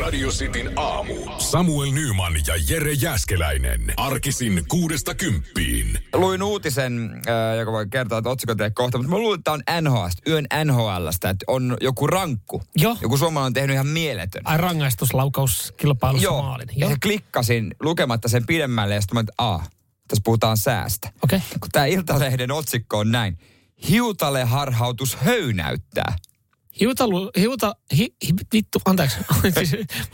Radio Cityn aamu. Samuel Nyman ja Jere Jääskeläinen. Arkisin 6–10. Luin uutisen, joka voi kertoa, että otsikko teille kohta, mutta mä luulen, että tämä on NHL:stä, yön NHL:stä, että on joku rankku. Jo. Joku suomalainen on tehnyt ihan mieletön. Ai, rangaistuslaukauskilpailussa joo. Maalin. Joo, ja se klikkasin lukematta sen pidemmälle ja sitten mä tässä puhutaan säästä. Okei. Okay. Kun tämä Iltalehden otsikko on näin. Hiutale harhautus höynäyttää.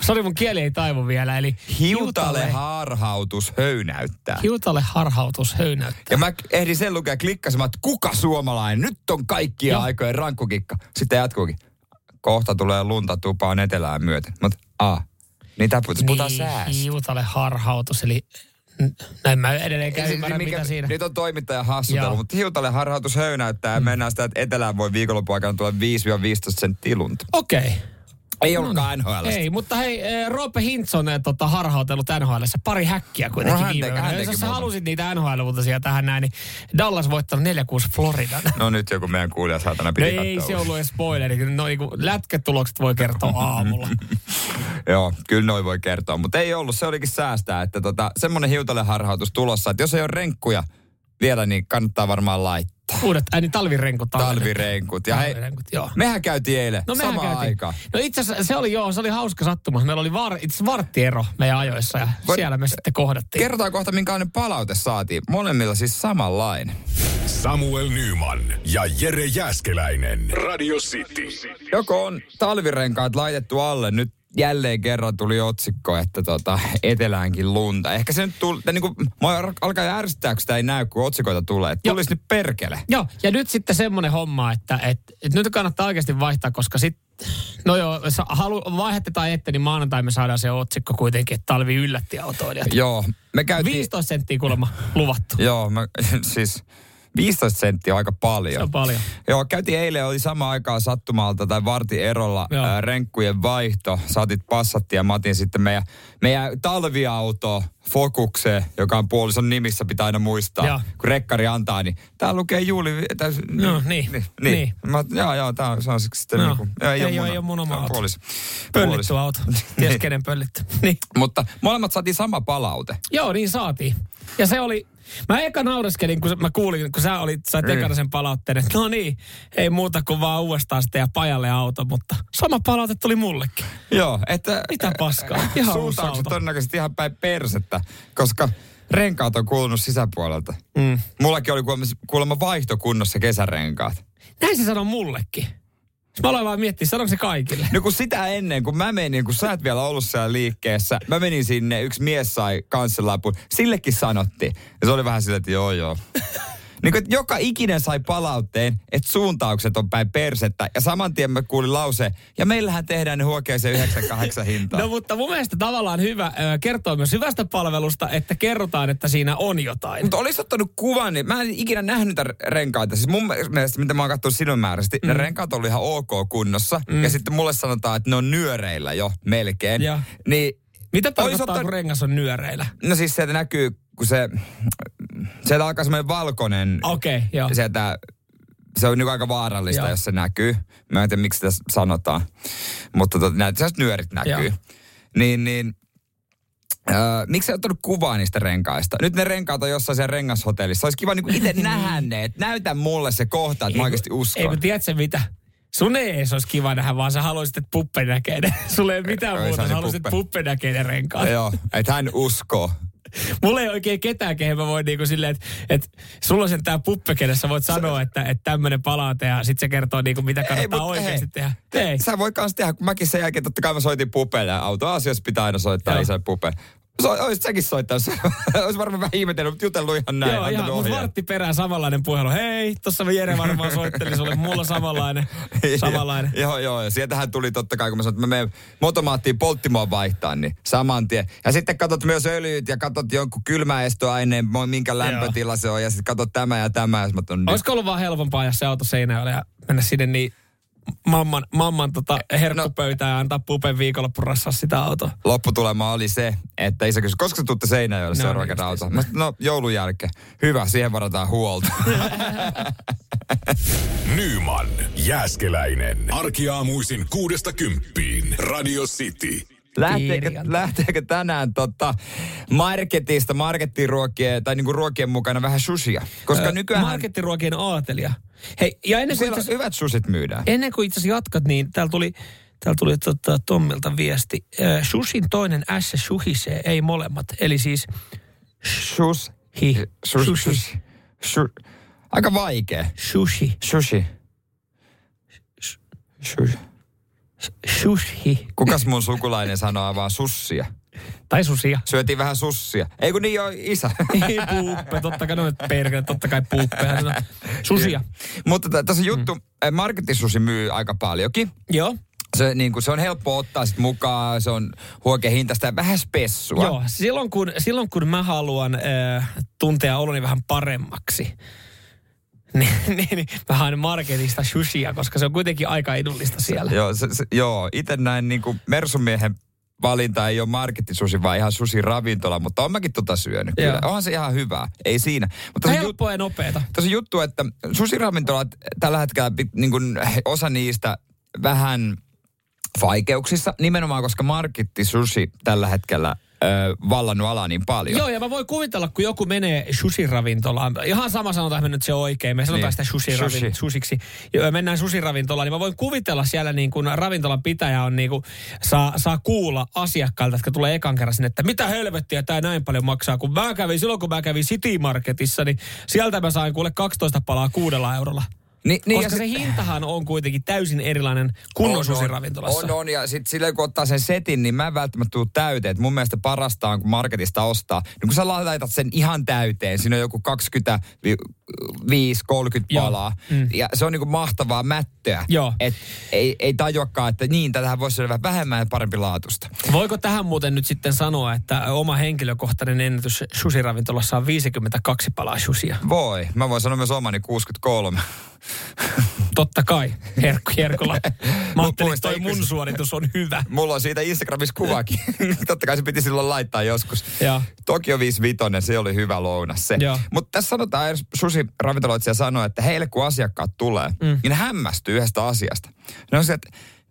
Sori, mun kieli ei taivu vielä, eli... Hiutale harhautus höynäyttää. Hiutale harhautus höynäyttää. Ja mä ehdin sen lukea klikkasemaan, että kuka suomalainen? Nyt on kaikkia aikojen rankkukikka. Sitten jatkuukin. Kohta tulee lunta tupaan etelään myöten. Mutta niin tää puhutaan säästä. Hiutale harhautus, eli... Näin mä edelleenkään ymmärrän, mitä siinä. Nyt on toimittaja hassutellut, mutta hiutale harhautus höynäyttää ja mennään sitä, että etelään voi viikonlopun aikana tulla 5–15 senttiä lunta. Okei. Okay. Ei ollutkaan NHL. Ei, mutta hei, Roope Hintz on harhautellut NHL:ssä pari häkkiä kuitenkin viime. Jos sä halusit niitä NHL-uutisia tähän näin, niin Dallas voittanut 4–6 Floridan. No nyt joku meidän kuulija saatana piti katsoa. Ei se ollut edes spoileri. No niin kuin lätkätulokset voi kertoa aamulla. Joo, kyllä noi voi kertoa, mutta ei ollut. Se olikin säästää, että semmoinen hiutale harhautus tulossa, että jos ei ole renkkuja vielä, niin kannattaa varmaan laittaa. Uudet, niin talvirenkut. Talvirenkut. Ja hei, mehän käytiin eilen samaan aikaan. No itse asiassa se oli hauska sattuma. Meillä oli varttiero meidän ajoissa ja siellä me sitten kohdattiin. Kerrotaan kohta, minkälainen palaute saatiin. Molemmilla siis samanlainen. Samuel Nyman ja Jere Jääskeläinen. Radio City. Joko on talvirenkaat laitettu alle nyt? Jälleen kerran tuli otsikko, että eteläänkin lunta. Ehkä se nyt tuli, alkaa ärsyttää, kun sitä ei näy, kun otsikoita tulee. Tulisi nyt perkele. Joo, ja nyt sitten semmoinen homma, että nyt kannattaa oikeasti vaihtaa, koska sitten, jos vaihdatte tai ette, niin maanantai me saadaan se otsikko kuitenkin, että talvi yllätti autoilijat. Joo, me käytiin... 15 senttiä kuulemma luvattu. Joo, 15 senttiä on aika paljon. Se on paljon. Joo, käytiin eilen, oli samaan aikaan sattumalta tai vartierolla renkkujen vaihto. Saatit passattia ja mä otin sitten meidän talviauto Fokukseen, joka on puolison nimissä, pitää aina muistaa. Joo. Kun rekkari antaa, niin tää lukee Juuli... Niin. Joo, tää on sitten no. Ei ole mun oma auto. Pöllitty auto. Ties kenen pöllitty. Niin. Mutta molemmat saatiin sama palaute. Joo, niin saatiin. Ja se oli... Mä eka naureskelin, kun mä kuulin, kun sait ekana sen palautteen, että no niin, ei muuta kuin vaan uudestaan sitten ja pajalle auto, mutta sama palaute tuli mullekin. Joo, että... Mitä paskaa? Ihan suuntaukset todennäköisesti ihan päin persettä, koska renkaat on kuulunut sisäpuolelta. Mm. Mullakin oli kuulemma vaihtokunnossa kesärenkaat. Näin se sanoi mullekin. Mä aloin vaan miettiä, sanonko se kaikille? No kun sitä ennen, kun mä menin, kun sä et vielä ollut siellä liikkeessä, mä menin sinne, yksi mies sai kanssilapun, sillekin sanottiin. Ja se oli vähän silleen, että joo. Niin kun, joka ikinen sai palautteen, että suuntaukset on päin persettä. Ja saman tien mä kuulin lauseen, ja meillähän tehdään ne huokeeseen 98 hintaan. No mutta mun mielestä tavallaan hyvä kertoa myös hyvästä palvelusta, että kerrotaan, että siinä on jotain. Mutta olis ottanut kuvan, niin mä en ikinä nähnyt renkaita. Siis mun mielestä, mitä mä oon katsonut sinun määrästi, ne renkaat oli ihan ok kunnossa. Mm. Ja sitten mulle sanotaan, että ne on nyöreillä jo melkein. Ja. Niin... Mitä tarkoittaa, kun rengas on nyöreillä? No siis sieltä näkyy, kun sieltä alkaa semmoinen valkoinen. Okei, joo. Sieltä, se on niin aika vaarallista, jos se näkyy. Mä en tiedä, miksi sitä sanotaan. Mutta sellaiset nyörit näkyy. Joo. Miksi sä ottanut kuvaa niistä renkaista? Nyt ne renkaat on jossain siellä rengashotellissa. Olisi kiva niin itse nähdä ne. Et näytä mulle se kohta, että mä oikeasti uskon. Ei kun tiedätkö mitä? Sun ei ees olisi kiva nähdä, vaan sä haluaisit, että puppe näkee ne. Sulla ei ole mitään muuta, sä haluaisit, että puppe näkee ne renkaat. Joo, että hän uskoo. Mulla ei oikein ketään, kehen mä voin niinku silleen, että sulla on sen tää puppe, kelle sä voit sanoa, että tämmönen palaute ja sit se kertoo niinku, mitä kannattaa oikeesti tehdä. Ei. Sä voi kans tehdä, kun mäkin sen jälkeen totta kai mä soitin pupelle. Autoasioissa pitää aina soittaa isälle pupe. Oisit säkin soittanut. Ois varmaan vähän ihmetellyt, mutta jutellut ihan näin. Joo, ihan, mutta vartti perään samanlainen puhelu. Hei, tossa me Jere varmaan soitteli sulle, mulla samanlainen. Joo, ja sieltähän tuli totta kai, kun mä sanoin, että mä menen motomaattiin polttimoon vaihtaan, niin saman tien. Ja sitten katot myös öljyt ja katot jonkun kylmäestoaineen, minkä lämpötila se on, ja sitten katot tämä ja tämä. Ja olisiko ollut vaan helpompaa ajaa se auto Seinäjoelle ja mennä sinne niin mamman herkkupöytään ja antaa pupen viikonloppuun rassaa sitä autoa. Lopputulema oli se, että isä kysyi, koska tuutte Seinäjoelle seuraavan kerran auto? Mä sanoin, no joulun jälkeen. Hyvä, siihen varataan huolta. Nyman, Jääskeläinen. Arkiaamuisin 6-10. Radio City. Lähteekö tänään marketista, markettiruokien, tai niinku ruokien mukana vähän sushia? Koska nykyään markettiruokien aatelia. Hei, ja ennen kuin hyvät sushit myydään. Ennen kuin itse asiassa jatkat, niin täällä tuli Tommilta viesti. Sushin toinen S suhisee, ei molemmat. Eli siis sushi. Aika vaikea. Sushi. Sushi. Kukas mun sukulainen sanoo vaan sussia? Tai susia. Syötiin vähän sussia. Ei kun niin ole isä. Ei puuppe, totta kai noin perkele, totta kai puuppehan sanoo. Susia. Mutta tässä juttu, markettisusi myy aika paljonkin. Joo. Se, niin kun, se on helppo ottaa sit mukaan, se on huokea hintaista ja vähän spessua. Joo, silloin kun mä haluan tuntea oloni vähän paremmaksi, niin vähän marketista sushia, koska se on kuitenkin aika edullista siellä. Joo, itse näin niin kuin Mersun miehen valinta ei ole markettisushi, vaan ihan sushi-ravintola, mutta on mäkin syönyt. Kyllä. Onhan se ihan hyvää, ei siinä. Mutta helppoa ja nopeata. Tässä juttu, että sushi-ravintolat tällä hetkellä niin kuin osa niistä vähän vaikeuksissa, nimenomaan koska markettisushi tällä hetkellä vallannut alaa niin paljon. Joo, ja mä voin kuvitella, kun joku menee sushi-ravintolaan. Ihan sama sanotaan, että me nyt se oikein. Me sanotaan niin. Sitä sushi-susiksi. Mennään sushi-ravintolaan, niin mä voin kuvitella siellä niin kuin ravintolan pitäjä on niin kuin, saa kuulla asiakkailta, jotka tulee ekan kerran sinne, että mitä helvettiä tää näin paljon maksaa. Kun mä kävin, silloin kun mä kävin Citymarketissa, niin sieltä mä sain kuule 12 palaa €6. Koska se hintahan on kuitenkin täysin erilainen kunnon susiravintolassa. On, ja sitten silleen kun ottaa sen setin, niin mä en välttämättä tule täyteen. Mun mielestä parasta on, kun marketista ostaa. Niin kun sä laitat sen ihan täyteen, siinä on joku 25-30 palaa. Mm. Ja se on niinku mahtavaa mättöä. Että ei tajuakaan, että niin, tätähän voisi olla vähemmän ja parempi laatusta. Voiko tähän muuten nyt sitten sanoa, että oma henkilökohtainen ennätys susiravintolassa on 52 palaa susia? Voi. Mä voin sanoa myös omani 63. Totta kai, Herkkola. Mä ajattelin, että toi mun suoritus on hyvä. Mulla on siitä Instagramissa kuvakin. Totta kai se piti silloin laittaa joskus. Tokio 55, se oli hyvä lounas se. Mutta tässä sanotaan, jos sushi-ravintoloitsija sanoo, että heille kun asiakkaat tulee, niin hämmästyy yhdestä asiasta. Ne on se, että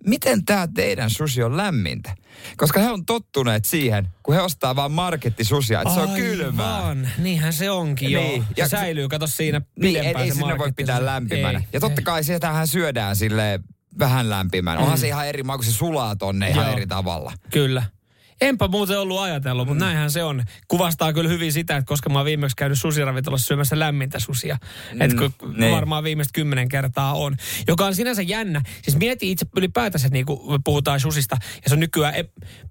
miten tämä teidän sushi on lämmintä? Koska he on tottuneet siihen, kun he ostaa vaan markettisusia, että aivan, se on kylmää. Niinhän se onkin jo. Niin. Ja säilyy, kato siinä pidempään niin, ei se sinne voi pitää lämpimänä. Ei, ja totta kai sieltähän syödään sille vähän lämpimänä. Onhan se ihan eri maa, kun se sulaa tonne ihan eri tavalla. Kyllä. Enpä muuten ollut ajatellut, mutta näinhän se on. Kuvastaa kyllä hyvin sitä, että koska mä oon viimeksi käynyt susiravintolassa syömässä lämmintä susia. Että varmaan viimeiset 10 kertaa on. Joka on sinänsä jännä. Siis mieti itse ylipäätänsä, niin kun puhutaan susista. Ja se on nykyään,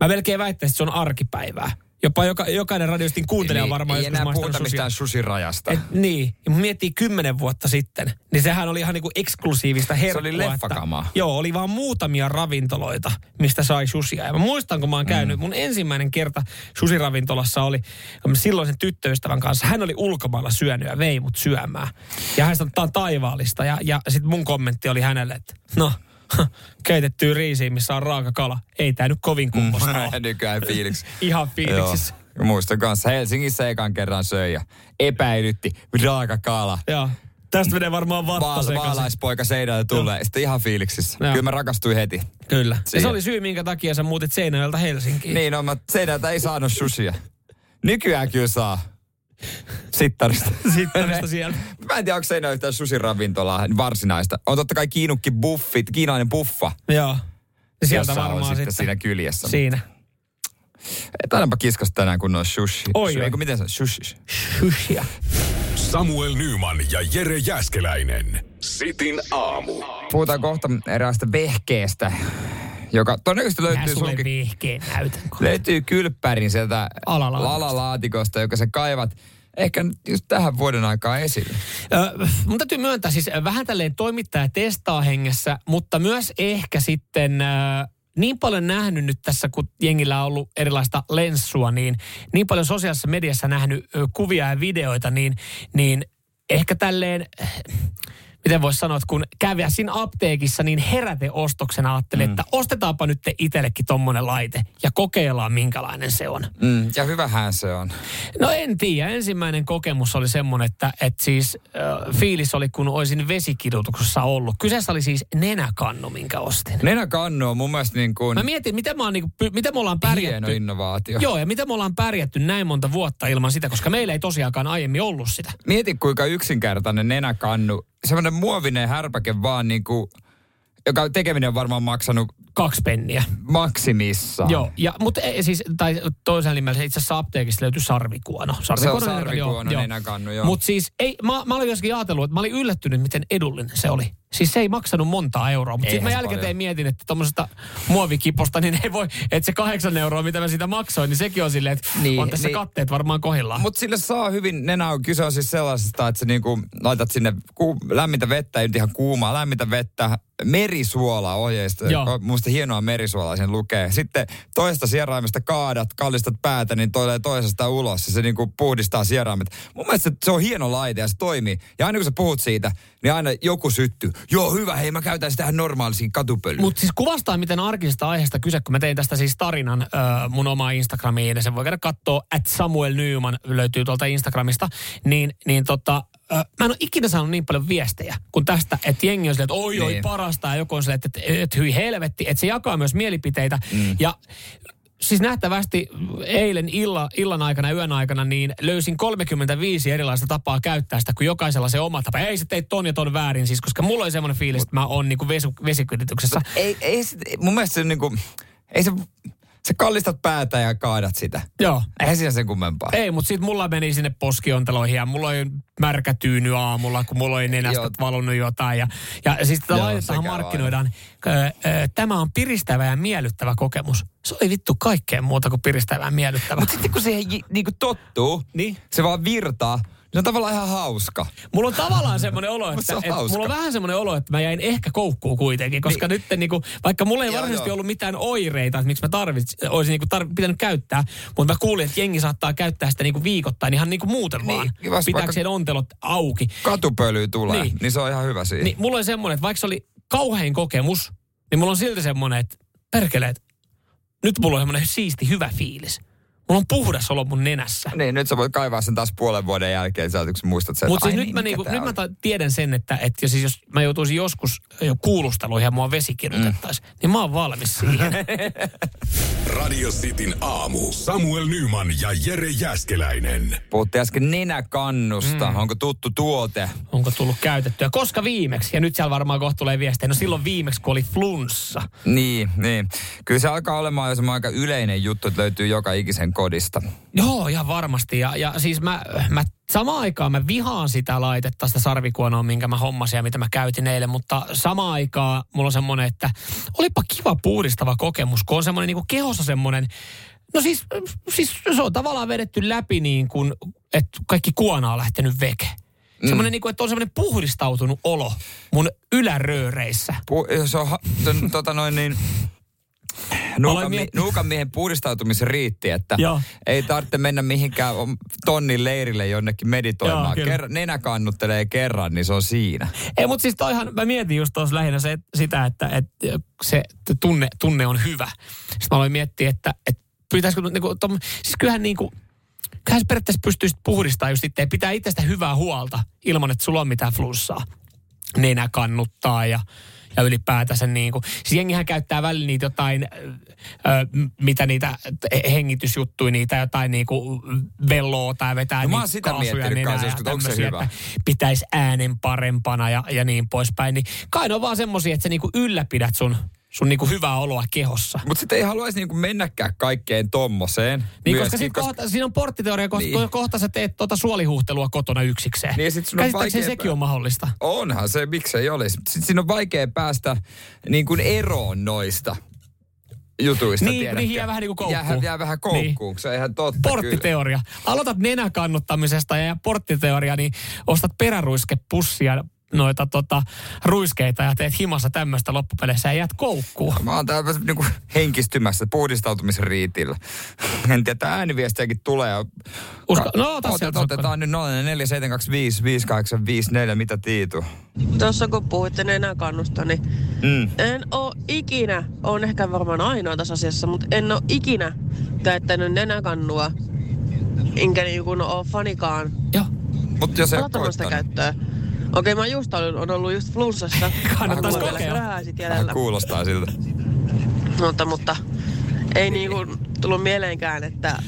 mä melkein väittäisin, että se on arkipäivää. Jopa jokainen radiostin kuuntelija on varmaan joskus maistanut susia. Ei enää puhuta mistään susirajasta. Niin, ja miettii 10 vuotta sitten, niin sehän oli ihan niinku eksklusiivista herkkua. Se oli leffakamaa. Että, joo, oli vaan muutamia ravintoloita, mistä sai susia. Ja mä muistan, kun mä oon käynyt, mun ensimmäinen kerta susiravintolassa oli silloisen tyttöystävän kanssa. Hän oli ulkomailla syönyt ja vei mut syömään. Ja hän sanoi, että tää on taivaallista. Ja sit mun kommentti oli hänelle, että no, keitettyä riisiä, missä on raaka kala. Ei tää nyt kovin kummosta ole. Nykyään fiiliksi. Ihan fiiliksissä. Joo. Muistan kanssa Helsingissä ekan kerran söi ja epäilytti raaka kala. Joo. Tästä menee varmaan vattasekas. Vaalaispoika Seinäjoelta tulee. Joo. Sitten ihan fiiliksissä. Joo. Kyllä mä rakastuin heti. Kyllä. Se oli syy, minkä takia sä muutit Seinäjoelta Helsinkiin. Niin, mä Seinäjoelta ei saanut susia. Nykyään kyllä saa. Sittarista siellä. Mä en tiedä, onko Seinäjoella yhtään susiravintolaa varsinaista. On totta kai kiinukkibuffit, kiinainen buffa. Joo. Sieltä varmaan on sitten. Siinä kyljessä. Siinä. Tainanpa kiskas tänään, kun on sushi. Eikö miten se on? Sushi. Sushia. Samuel Nyman ja Jere Jääskeläinen. Sitin aamu. Puhutaan kohta eräästä vehkeestä, joka todennäköisesti löytyy sunkin. Vihkeen näytän. Löytyy kylppärin sieltä alalaatikosta, joka sä kaivat. Ehkä just tähän vuoden aikaan esille. Mun täytyy myöntää siis vähän tälleen toimittaja testaa hengessä, mutta myös ehkä sitten niin paljon nähnyt nyt tässä, kun jengillä on ollut erilaista lenssua, niin paljon sosiaalisessa mediassa nähnyt kuvia ja videoita, niin ehkä tälleen, miten voisi sanoa, että kun kävisin apteekissa, niin heräteostoksena ajattelin, että ostetaanpa nyt itsellekin tommonen laite ja kokeillaan, minkälainen se on. Ja hyvähän se on. No en tiedä. Ensimmäinen kokemus oli semmoinen, että siis fiilis oli, kun olisin vesikidutuksessa ollut. Kyseessä oli siis nenäkannu, minkä ostin. Nenäkannu on mun mielestä niin kuin... Mä mietin, miten me ollaan pärjätty... Hieno innovaatio. Joo, ja miten me ollaan pärjätty näin monta vuotta ilman sitä, koska meillä ei tosiaankaan aiemmin ollut sitä. Mieti, kuinka yksinkertainen nenäkannu... Semmoinen muovinen härpäke vaan niinku, joka tekeminen on varmaan maksanut... 2 penniä. Maksimissaan. Joo, ja, mutta siis, tai toisella nimellä itse asiassa apteekista löytyi sarvikuono. Sarvikuono nenäkannu, joo. Mutta siis, mä olin joskin ajatellut, että mä olin yllättynyt, miten edullinen se oli. Siis se ei maksanut montaa euroa, mutta sitten mä jälkikäteen mietin, että tuommoisesta muovikiposta, niin ei voi, että se 8 euroa, mitä mä siitä maksoin, niin sekin on silleen, että niin, on tässä niin, katteet varmaan kohillaan. Mutta sille saa hyvin nenäkannu. Kyse on siis sellaisesta, että sä niinku laitat sinne lämmintä vettä, ei nyt ihan kuumaa, lämmintä vettä, merisuolaa ohjeista. Musta hienoa merisuolaa sen lukee. Sitten toista sieraimesta kaadat, kallistat päätä, niin toisesta ulos ja se niinku puhdistaa sieraimet. Mun mielestä se on hieno laite ja se toimii. Ja aina kun sä puhut siitä, niin aina joku syttyy. Joo, hyvä, hei, mä käytän sitä ihan normaalisiin katupölyyn. Mutta siis kuvastaa, miten arkisesta aiheesta kyse, kun mä tein tästä siis tarinan mun omaa Instagramiin, ja sen voi käydä katsoa, @Samuel Nyman löytyy tuolta Instagramista, mä en ole ikinä saanut niin paljon viestejä kuin tästä, että jengi on silleen, että oi parasta, ja joku on silleen, että hyi helvetti, että se jakaa myös mielipiteitä, ja... Siis nähtävästi eilen illan aikana, yön aikana, niin löysin 35 erilaista tapaa käyttää sitä, kun jokaisella se oma tapa. Ei se teit ton ja ton väärin, siis, koska mulla oli semmoinen fiilis, että mä oon niinku vesikydityksessä. Mun mielestä se niinku, sä kallistat päätä ja kaadat sitä. Joo. Eihän siinä sen kummempaa. Ei, mutta sit mulla meni sinne poskionteloihin ja mulla oli märkä tyyny aamulla, kun mulla oli nenästä valunut jotain. Ja siis tätä laitetaan markkinoidaan. Tämä on piristävä ja miellyttävä kokemus. Se oli vittu kaikkea muuta kuin piristävä ja miellyttävä. Mutta sitten kun se niinku tottuu, niin? Se vaan virtaa. Se on tavallaan ihan hauska. Mulla on tavallaan semmoinen olo, että mä jäin ehkä koukkuun kuitenkin, koska niin. Nyt niinku, vaikka mulla ei varsinaisesti ollut mitään oireita, että miksi mä olisin niinku pitänyt käyttää, mutta mä kuulin, että jengi saattaa käyttää sitä niinku viikoittain ihan niinku muuten vaan. Pitääkseen ontelot auki. Katupölyä tulee, niin se on ihan hyvä siinä. Niin, mulla oli semmoinen, että vaikka se oli kauhein kokemus, niin mulla on silti semmoinen, että perkeleet, nyt mulla on semmoinen siisti hyvä fiilis. Mulla on puhdas olo mun nenässä. Niin, nyt sä voit kaivaa sen taas puolen vuoden jälkeen, sä muistat sen. Mutta siis nyt mä tiedän sen, että siis jos mä joutuisin joskus jo kuulusteluihin ja mua vesikirjoitettaisiin, niin mä oon valmis siihen. Radio Cityn aamu. Samuel Nyman ja Jere Jääskeläinen. Puhutte äsken nenäkannusta. Onko tuttu tuote? Onko tullut käytettyä? Koska viimeksi? Ja nyt siellä varmaan kohta tulee viestejä. No silloin viimeksi, kun oli flunssa. Niin. Kyllä se alkaa olemaan jo semmoinen aika yleinen juttu, että löytyy joka ikisen kodista. Joo, ihan varmasti. Ja siis mä samaan aikaan mä vihaan sitä laitetta, sitä sarvikuonoa, minkä mä hommasin ja mitä mä käytin eilen, mutta samaan aikaan mulla on semmoinen, että olipa kiva puhdistava kokemus, kun on semmoinen niin kuin kehossa semmoinen, no siis se on tavallaan vedetty läpi niin kuin, että kaikki kuona on lähtenyt veke. Semmoinen niin kuin, että on semmoinen puhdistautunut olo mun ylärööreissä. Nuukan miehen puhdistautumisen riitti, että ei tarvitse mennä mihinkään tonnin leirille jonnekin meditoimaan. Nenä kannuttelee kerran, niin se on siinä. Ei, mutta siis toihan, mä mietin just tuossa lähinnä sitä, että se tunne on hyvä. Sitten mä aloin miettiä, että pyytäisikö, niinku, siis kyllähän niinku... Kyllähän se periaatteessa pystyisit puhdistamaan just itse ja pitää itsestä hyvää huolta ilman, että sulla on mitään flussaa. Nenä kannuttaa ja ylipäätänsä niin kuin... Siis jengihän käyttää välillä niitä jotain, mitä niitä hengitysjuttuja, niitä jotain niin kuin velloa tai vetää no, niitä kaasuja nenää ja tämmöisiä, että pitäisi äänen parempana ja niin poispäin. Niin kai ne on vaan semmosia, että sä niin kuin ylläpidät sun niinku hyvää oloa kehossa. Mutta sitten ei haluaisi niinku mennäkään kaikkeen tommoseen. Niin, koska siinä on porttiteoria, kohta sä teet suolihuhtelua kotona yksikseen. Niin, käsittääkseni sekin on mahdollista. Onhan se, miksei olisi. Sitten siinä on vaikea päästä niin kuin eroon noista. jutuista, niin, tiedätkö? Niin, jää vähän niin kuin koukkuun. Jää vähän koukkuun, niin. Se on ihan totta. Porttiteoria. Kyllä. Aloitat nenäkannuttamisesta ja porttiteoria, niin ostat peräruiskepussia, noita ruiskeita ja teet himassa tämmöistä loppupeleissä ja jäät koukkuun. Mä oon täällä niinku henkistymässä puhdistautumisriitillä. En tiedä, tää ääniviestiäkin tulee. Otetaan nyt 047255854, mitä Tiitu? Tuossa kun puhuitte nenäkannusta, niin en oo ikinä, on ehkä varmaan ainoa tässä asiassa, mutta en oo ikinä käyttänyt nenäkannua, enkä niin kuin oo fanikaan. Joo. Mut jos ei oo koittanut. Okei, mä just on ollut flunssassa. Kannattaisi kokea. Vähän kuulostaa siltä. Mutta ei niinku tullut mieleenkään, että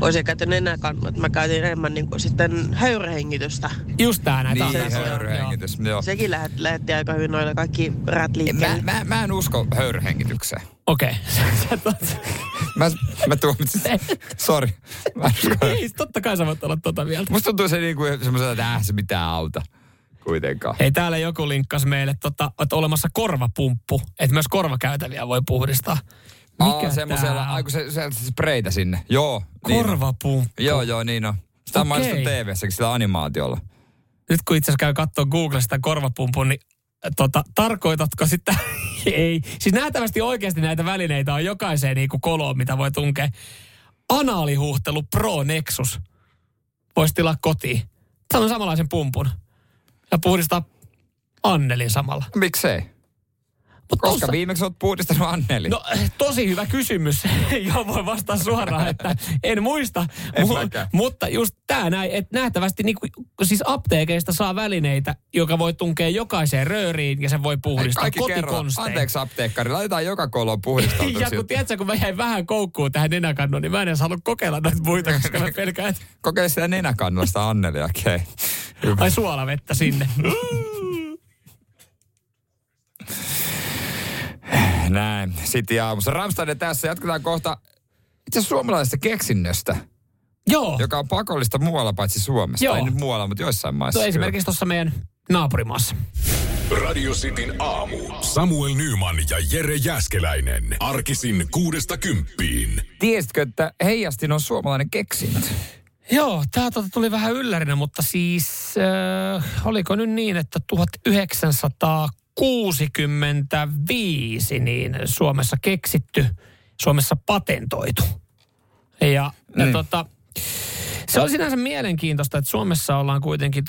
olisin käyttänyt enää kannua. Mä käytin enemmän niinku sitten höyryhengitystä. Just tää näitä. Niin, höyryhengitys. Joo. Sekin lähetti aika hyvin noille kaikki rätliikkeelle. Mä en usko höyryhengitykseen. Okei. Mä tuomitsin. Sori. Ei, totta kai sä voit olla mieltä. Musta tuntuu se niinku semmoisena, että se mitään auta. Kuitenkaan. Hei, täällä joku linkkas meille, että olemassa korvapumppu, että myös korvakäytäviä voi puhdistaa. Semmoisella, aiku se spreitä sinne. Joo. Korvapumppu. Niin joo, niin on. Sitä on mainittu TV-säkin, sillä animaatiolla. Nyt kun itse asiassa käy katsoa Googlesta korvapumpun, niin tarkoitatko sitä? Ei. Siis nähtävästi oikeasti näitä välineitä on jokaiseen niinku koloon, mitä voi tunkea. Anaalihuhtelu Pro Nexus. Voisi tilaa kotiin. Tämä on samanlaisen pumpun. Ja puhdistaa Annelin samalla. Miksei? Koska viimeksi olet puhdistanut Annelin. No, tosi hyvä kysymys. Joo, voi vastaa suoraan, että en muista. Mutta just tämä näin, että nähtävästi niin kuin, siis apteekeista saa välineitä, joka voi tunkea jokaiseen rööriin ja sen voi puhdistaa kotikonstein. Anteeksi apteekkari, laitetaan joka kouluun puhdistautua. Ja kun tiedätkö, kun mä jäin vähän koukkuun tähän nenäkannuun, niin mä en edes halua kokeilla noita muita, koska mä pelkään. Kokeile sitä nenäkannusta Annelia, okei. Ai suolavettä sinne. Näin, City aamussa. Ramstein tässä, jatketaan kohta itse suomalaisesta keksinnöstä. Joo. Joka on pakollista muualla paitsi Suomessa. Joo. Ei nyt muualla, mutta joissain maissa. Esimerkiksi tuossa meidän naapurimaassa. Radio Cityn aamu. Samuel Nyman ja Jere Jääskeläinen. Arkisin 6–10. Tiesitkö, että heijastin on suomalainen keksintö? Joo, tämä tuli vähän yllärinä, mutta siis oliko nyt niin, että 1965 niin Suomessa keksitty, Suomessa patentoitu. Ja se on sinänsä mielenkiintoista, että Suomessa ollaan kuitenkin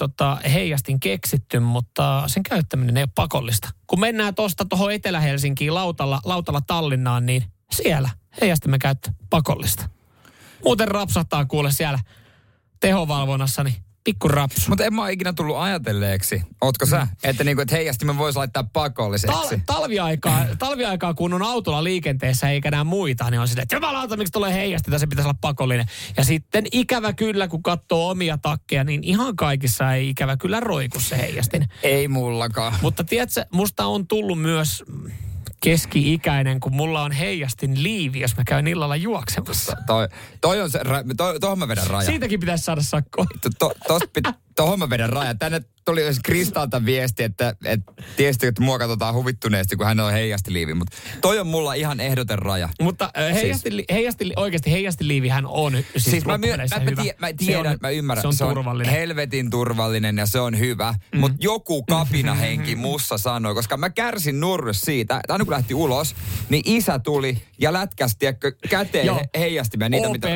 heijastin keksitty, mutta sen käyttäminen ei ole pakollista. Kun mennään tuohon Etelä-Helsinkiin lautalla Tallinnaan, niin siellä heijastimen käyttö pakollista. Muuten rapsahtaa kuule siellä tehovalvonnassani. Pikku rapsu. Mutta en mä ole ikinä tullut ajatelleeksi, ootko sä, että niinku, et heijastimen voisi laittaa pakolliseksi. Talviaikaa, kun on autolla liikenteessä eikä nää muita, niin on silleen, että jumalauta, miksi tulee heijastinta, se pitäisi olla pakollinen. Ja sitten ikävä kyllä, kun katsoo omia takkeja, niin ihan kaikissa ei ikävä kyllä roiku se heijastin. Ei mullakaan. Mutta tiedätkö, musta on tullut myös keski-ikäinen, kun mulla on heijastin liivi, jos mä käyn illalla juoksemassa. Toi on se, tohon mä vedän raja. Siitäkin pitäisi saada sakkoa. Tohon mä vedän raja. Tänne tuli Kristalta viesti, että tiesitkö, että mua katsotaan huvittuneesti, kun hän on heijastiliivi. Mutta toi on mulla ihan ehdoten raja. Mutta oikeasti heijastiliivihän on siis loppupeleissä hyvä. Mä ymmärrän. Se on turvallinen. Se on helvetin turvallinen ja se on hyvä. Mutta joku kapinahenki mussa sanoi, koska mä kärsin nurrus siitä, aina kun lähti ulos, niin isä tuli ja lätkästi käteen heijastimia. Niitä,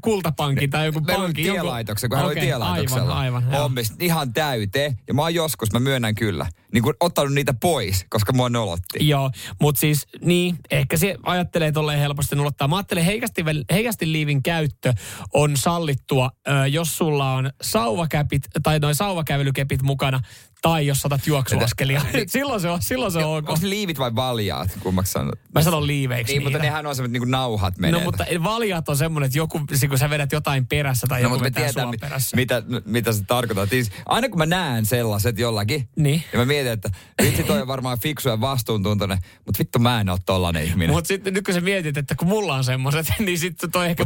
kultapankin tai joku pankki. Tielaitoksen, kun hän oli tielaitoksella. Aivan. Ihan täyteen. Ja mä oon joskus, mä myönnän kyllä, niin kun ottanut niitä pois, koska mua nolotti. Joo, mutta siis niin, ehkä se ajattelee tolleen helposti nolottaa. Mä ajattelen, heijastiliivin käyttö on sallittua, jos sulla on sauvakäpit tai noin sauvakävelykepit mukana, tai jos saatat juoksuaskelia. Silloin se on ok. Onko liivit vai valjaat, kummaksi sanot? Mä sanon liiveiksi. Niin, mutta nehän on semmoiset niin kuin nauhat menee. No, mutta valjaat on semmoinen, että joku, kun sä vedät jotain perässä tai joku vetää sua perässä. Mitä se tarkoittaa? Aina kun mä näen sellaiset jollakin, niin mä mietin, että vitsi toi on varmaan fiksu ja vastuuntuntoinen, mutta vittu mä en ole tollainen ihminen. Mutta sitten nyt kun sä mietit, että kun mulla on semmoiset, niin sitten toi ehkä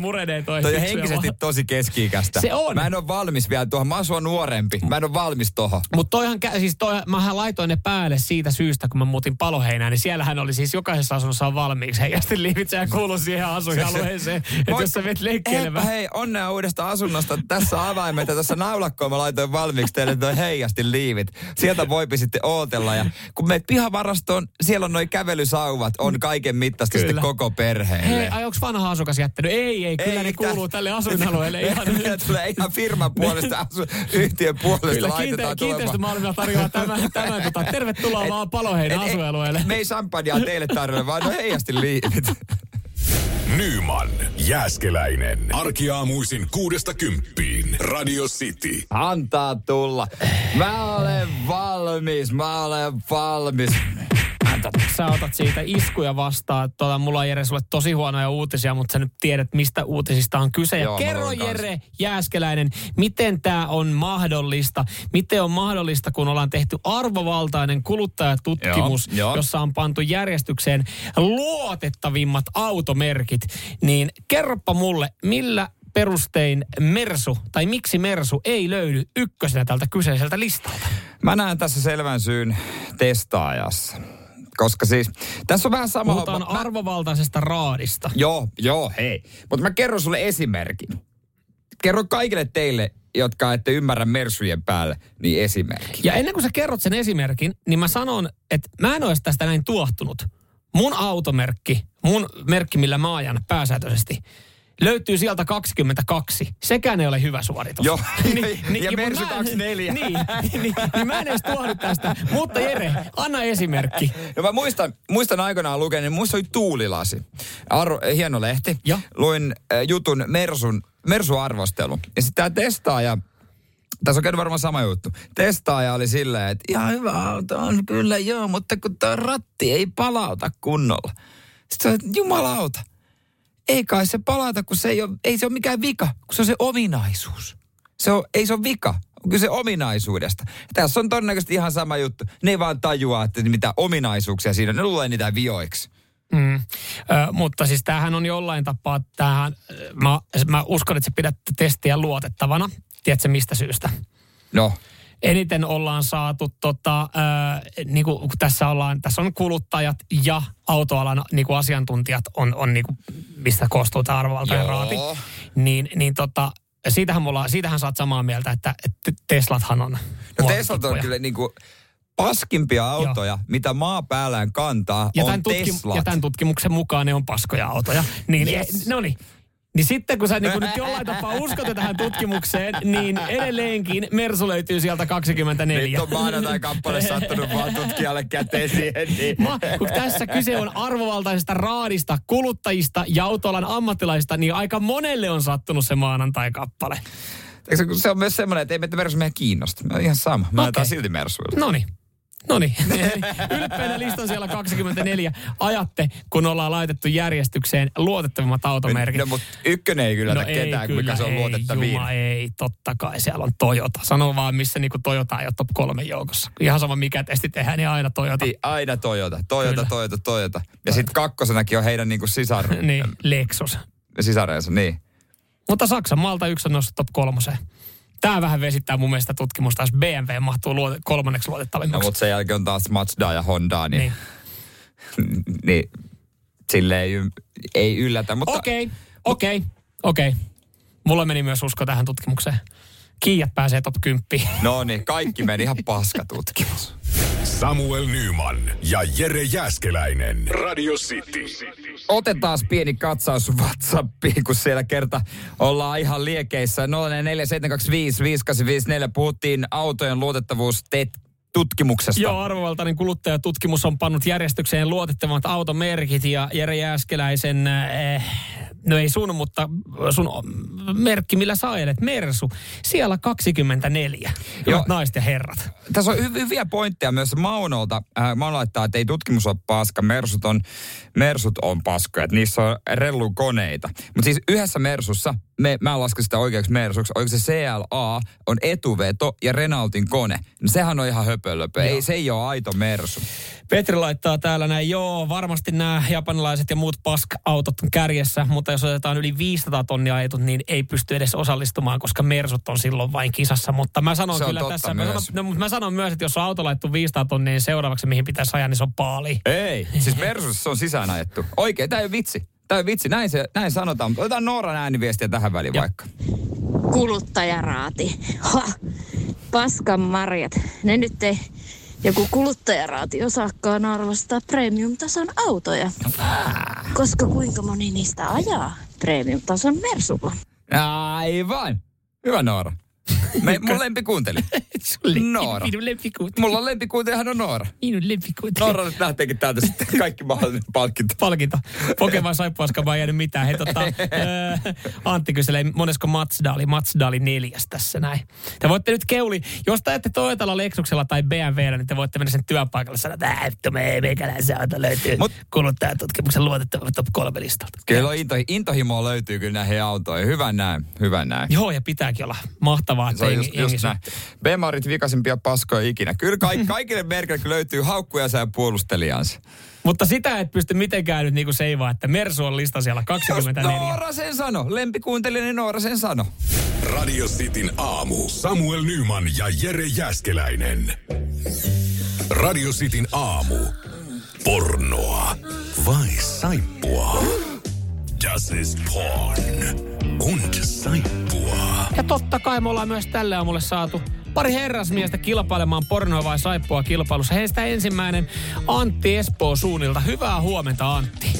murenee toi. Toi on henkisesti tosi keski-ikäistä. Se on. Mä en ole valmis vielä tuohon. Mä oon sua nuorempi. Mä en ole valmis tohon. Mutta toihan, siis toi, mähän laitoin ne päälle siitä syystä, kun mä muutin Paloheinään, niin siellähän oli siis jokaisessa asunnossa on valmiiksi. Heijasti liivit, sehän kuului siihen asuinalueeseen, että jos sä vet leikkeilemään. Hei, onnea uudesta asunnosta. Tässä avaimet ja tässä naulakkoon mä laitoin valmiiksi teille noi heijasti liivit. Sieltä voipi sitten ootella. Ja kun meet pihavarastoon, siellä on noi kävelysauvat, on kaiken mittaista sitten koko perheelle. Hei, ai onks vanha asukas jättänyt? Ei, kyllä ei, ne kuuluu tälle asuinalueelle. Kyllä tulee ihan firman puolesta, yhtiön puolesta kyllä, laitetaan tulemaan. Kyllä kiinteistömaailmilla tarjoaa tämän. Tervetuloa vaan Paloheinän asuinalueelle. Me ei sampanjaa teille tarjolla, vaan no heijasti liivit. Nyman, Jääskeläinen. Arkiaamuisin 6-10. Radio City. Antaa tulla. Mä olen valmis. Sä otat siitä iskuja vastaan. Mulla on, Jere, sulle tosi huonoja uutisia, mutta sä nyt tiedät, mistä uutisista on kyse. Ja joo, kerro, Jere Jääskeläinen, miten tää on mahdollista? Miten on mahdollista, kun ollaan tehty arvovaltainen kuluttajatutkimus, jossa on pantu järjestykseen luotettavimmat automerkit? Niin kerropa mulle, millä perustein Mersu, tai miksi Mersu ei löydy ykkösenä tältä kyseiseltä listalta? Mä näen tässä selvän syyn testaajassa. Koska siis, tässä on vähän sama... Puhutaan arvovaltaisesta raadista. Joo, hei. Mutta mä kerron sulle esimerkin. Kerron kaikille teille, jotka ette ymmärrä Mersujen päälle, niin esimerkki. Ja ennen kuin sä kerrot sen esimerkin, niin mä sanon, että mä en ole tästä näin tuohtunut. Mun automerkki, mun merkki, millä mä ajan pääsääntöisesti, löytyy sieltä 22. Sekään ei ole hyvä suoritus. Joo, ja Mersu 24. Niin, mä en edes tuohdu tästä. Mutta Jere, anna esimerkki. No mä muistan aikanaan lukenut, niin musta oli Tuulilasi. Hieno lehti. Ja? Luin jutun Mersu-arvostelu. Ja sitten tää testaaja, tässä on käynyt varmaan sama juttu. Testaaja oli silleen, että ihan hyvä auto on kyllä joo, mutta kun tää ratti ei palauta kunnolla. Sitten jumalauta. Ei kai se palata, kun ei se ole mikään vika, kun se on se ominaisuus. Ei se ole vika, on kyse ominaisuudesta. Tässä on todennäköisesti ihan sama juttu. Ne ei vaan tajua, että mitä ominaisuuksia siinä on. Ne luulee niitä vioiksi. Mutta siis tämähän on jollain tapaa, mä uskon, että sä pidät testiä luotettavana. Tiedätkö mistä syystä? No. Eniten ollaan saatu, niin kuin tässä on kuluttajat ja autoalan niin kuin asiantuntijat on niin kuin, mistä koostuu tämä arvovaltainen raati. Niin, siitähän sä oot samaa mieltä, että Teslathan on. No Teslat on kyllä niin kuin paskimpia autoja, mitä maa päällään kantaa, ja on Teslat. Ja tämän tutkimuksen mukaan ne on paskoja autoja. Niin, yes. Noniin. Niin sitten, kun sä niin kun nyt jollain tapaa uskot tähän tutkimukseen, niin edelleenkin Mersu löytyy sieltä 24. Nyt on maanantai-kappale sattunut vaan tutkijalle käteen siihen. Niin. Kun tässä kyse on arvovaltaisesta raadista, kuluttajista ja autoalan ammattilaisista, niin aika monelle on sattunut se maanantai-kappale. Se on myös semmoinen, että ei meitä Mersu meidän kiinnosta. Me on ihan sama. Mä otan silti Mersuilla. No niin. Ylpeänä listan siellä 24. Ajatte, kun ollaan laitettu järjestykseen luotettavimmat automerkit. No mutta ykkönen ei kyllä ketään, mikä se on luotettaviin. Ei, totta kai siellä on Toyota. Sano vaan, missä niinku Toyota ei ole top 3 joukossa. Ihan sama mikä testi tehdään, niin aina Toyota. Toyota. Ja sitten kakkosenakin on heidän niinku sisareensa. Niin, Lexus. Sisareensa, niin. Mutta Saksan maalta yksi on noussut top 3. Tämä vähän vesittää mun mielestä tutkimusta, jos BMW mahtuu kolmanneksi luotettavimmaksi. No, mutta sen jälkeen on taas Mazda ja Hondaa, niin. Niin sille ei yllätä. Okei. Mulla meni myös usko tähän tutkimukseen. Kiijat pääsee top 10. No niin, kaikki meni ihan paskatutkimus. Samuel Nyman ja Jere Jääskeläinen. Radio City. Otetaan pieni katsaus WhatsAppiin, kun siellä kerta ollaan ihan liekeissä. 047255854 puhuttiin autojen luotettavuustutkimuksesta. Joo, arvovaltainen kuluttajatutkimus on pannut järjestykseen luotettavat automerkit ja Jere Jääskeläisen... No ei sun, mutta sun merkki, millä sä ajelet, Mersu. Siellä 24. Joo, naiset ja herrat. Tässä on hyviä pointteja myös Maunolta. Mauno laittaa, että ei tutkimus ole paska. Mersut on paskoja. Niissä on rellukoneita. Mutta siis yhdessä Mersussa, mä lasken sitä oikeaksi Mersuksi, oikein se CLA on etuveto ja Renaultin kone. No sehän on ihan höpölöpö. Ei, se ei ole aito Mersu. Petri laittaa täällä näin, varmasti nämä japanilaiset ja muut pask-autot on kärjessä, mutta jos otetaan yli 500 tonnia etut, niin ei pysty edes osallistumaan, koska mersut on silloin vain kisassa. Mutta mä sanon kyllä tässä, mä sanon myös, että jos on auto laittu 500 tonnia, niin seuraavaksi mihin pitäisi ajaa, niin se on paali. Ei, siis mersussa on sisään ajettu. Oikein, tämä ei ole vitsi. Näin sanotaan. Otetaan Nooran ääniviestiä tähän väliin vaikka. Kuluttajaraati. Ha, paskan marjat. Ne nyt ei joku kuluttajaraati osakkaan arvostaa premium-tason autoja. Koska kuinka moni niistä ajaa premium-tason mersulla? Aivan. Hyvä Noora. Mun lempikuunteli. Noora. Minun lempikuunteli. Mulla on lempikuuntelihan on Noora. Minun lempikuunteli. Noora nyt lähteekin täältä sitten kaikki mahdollinen palkinto. Palkinto. Pokemon saippuaskaan vaan ei jäänyt mitään. Hei Antti kyselee, monesko Mazda oli 4 tässä näin. Te voitte nyt keuli. Jos te ette Toyotalla, Lexuksella tai BMWllä, niin te voitte mennä sen työpaikalle sanoa, että meikäläisen auto löytyy kuluttajatutkimuksen luotettava top 3 listalta. Kyllä intohimoa löytyy kyllä näihin autoihin. Hyvä näin. Joo, ja pitääkin olla mahtavaa. Se on just näin. Bemarit vikasimpia paskoja ikinä. Kyllä kaikille merkille löytyy haukkujansa ja puolustelijansa. Mutta sitä et pysty mitenkään nyt niinku seivaa, että Mersu on lista siellä 24. Jos Noora sen sano. Lempikuuntelijani Noora sen sano. Radio Cityn aamu. Samuel Nyman ja Jere Jääskeläinen. Radio Cityn aamu. Pornoa vai saippua? Das ist porn. Und saippua. Ja totta kai me ollaan myös tälle aamulle saatu pari herrasmiestä kilpailemaan pornoa vai saippua kilpailussa. Heistä ensimmäinen Antti Espoo Suunilta. Hyvää huomenta, Antti.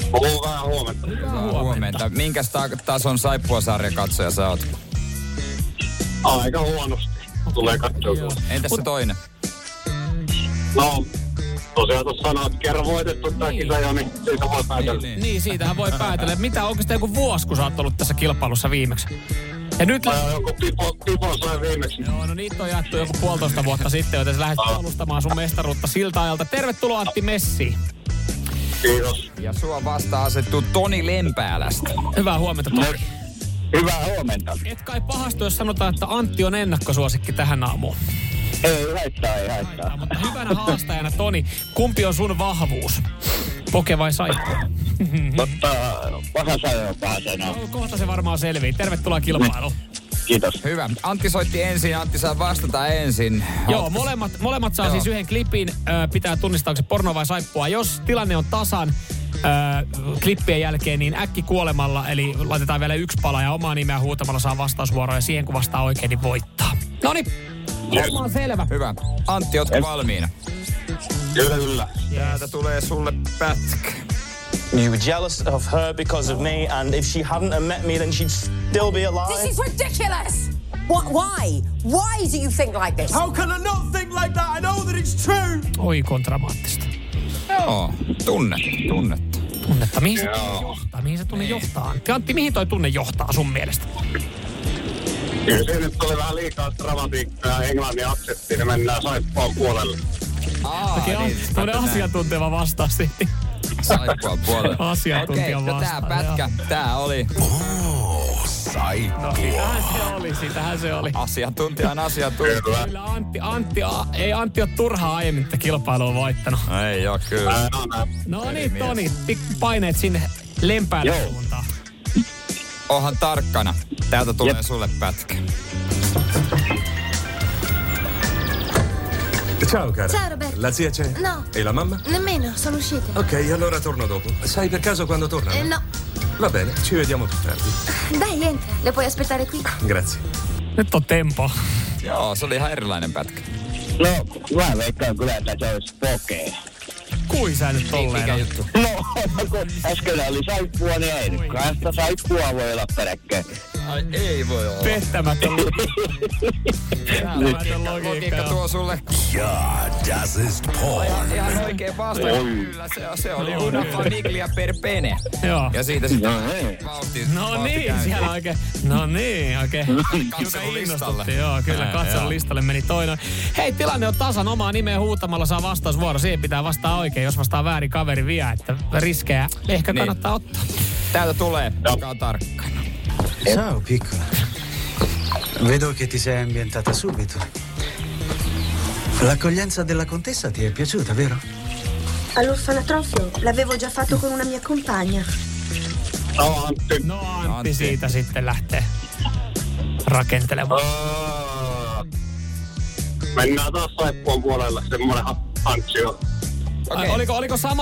Hyvää huomenta. Hyvää huomenta. Minkäs tason saippua-sarja katsoja sä oot? Aika huonosti. Tulee katsoa. Entäs se toinen? No, tosiaan tuossa sanoo, että kerran voitettu tämä kisa jo, niin siitä voi päätellä. Niin, siitähän voi päätellä. Mitä, onko sitä joku vuosi, kun sä oot ollut tässä kilpailussa viimeksi? Ja nyt joku pipo sai viimeksi. Joo, no niitä on jaettu joku 1,5 vuotta sitten, joten sä lähdet alustamaan sun mestaruutta siltä ajalta. Tervetuloa Antti Messiin. Kiitos. Ja sua vastaan asettuu Toni Lempäälästä. Hyvää huomenta, Toni. Hyvää huomenta. Et kai pahastu, jos sanotaan, että Antti on ennakkosuosikki tähän aamuun. Ei haittaa. Mutta hyvänä haastajana, Toni, kumpi on sun vahvuus? Poke vai saippua? Totta, paha saippua. Kohta se varmaan selvii. Tervetuloa kilpailuun. Kiitos. Hyvä. Antti soitti ensin, Antti saa vastata ensin. Joo, molemmat saa siis yhden klipin. Pitää tunnistaa, onko se porno vai saippua. Jos tilanne on tasan klippien jälkeen, niin äkki kuolemalla, eli laitetaan vielä yksi pala ja omaa nimeä huutamalla saa vastausvuoroja. Siihen kun vastaa oikein, niin voittaa. Noniin. Varmaan selvä. Hyvä. Antti, ootko valmiina? Kyllä. Täältä tulee sulle pätkä. You were jealous of her because of me, and if she hadn't met me, then she'd still be alive. This is ridiculous! What? Why? Why do you think like this? How can I not think like that? I know that it's true! Oi, kontramaattista. Joo, tunnetta. Tunnetta, mihin se tunne johtaa? Antti, mihin toi tunne johtaa sun mielestä? Kyllä se nyt oli vähän liikaa dramatiikkaa englannin akseptiin ja mennään saippaan puolelle. Tuollainen asiantunteva vastaus sitten. Saippaan puolelle. Asiantuntijan vastaus. Okei, tää oli. Saippua. No sitähän se oli. Asiantuntija. Kyllä Antti ole turhaa aiemmin tätä kilpailua voittanut. Ei oo kyllä. No niin Toni, paineet sinne Lempäälle suuntaan. Ohan tarkkana. Täältä tulee sulle pätkä. Ciao cara. Ciao Roberto. La zia c'è? No. E la mamma? Nemmeno, sono uscita. Ok, allora torno dopo. Sai per caso quando torna? No. Va bene, ci vediamo più tardi. Dai, entra. Le puoi aspettare qui. Grazie. Nyt on tempo. Joo, se oli ihan erilainen pätkä. No, mä veikkaan kyllä, että se olisi pokee. Kui sä nyt tolleen on? Juttu? No, kun äsken oli saippua, niin ei nyt kahta saippua voi olla peräkkäin. Ai ei voi olla. Pettämätön logiikka tuo sulle. Jaa, das ist porn. Ihan oikein vastaus. Kyllä, se oli una famiglia per pene. Joo. Ja siitä sitten vauhti. No niin, siellä oikein. No niin, oikein. Katselun listalle. Joo, kyllä katselun listalle meni toinen. Hei, tilanne on tasan. Omaa nimeä huutamalla saa vastausvuoro. Siihen pitää vastaa oikein. Jos vastaa väärin, kaveri vie. Että riskejä ehkä kannattaa ottaa. Täältä tulee. Olkaa tarkkana. Ciao piccola, vedo che ti sei ambientata subito. L'accoglienza della contessa ti è piaciuta, vero? All'orfanatrofio l'avevo già fatto con una mia compagna. No Antti. Siitä sitten lähtee rakentelemaan. Mennään taas Saippuan puolelle, semmoinen antsio. Okay.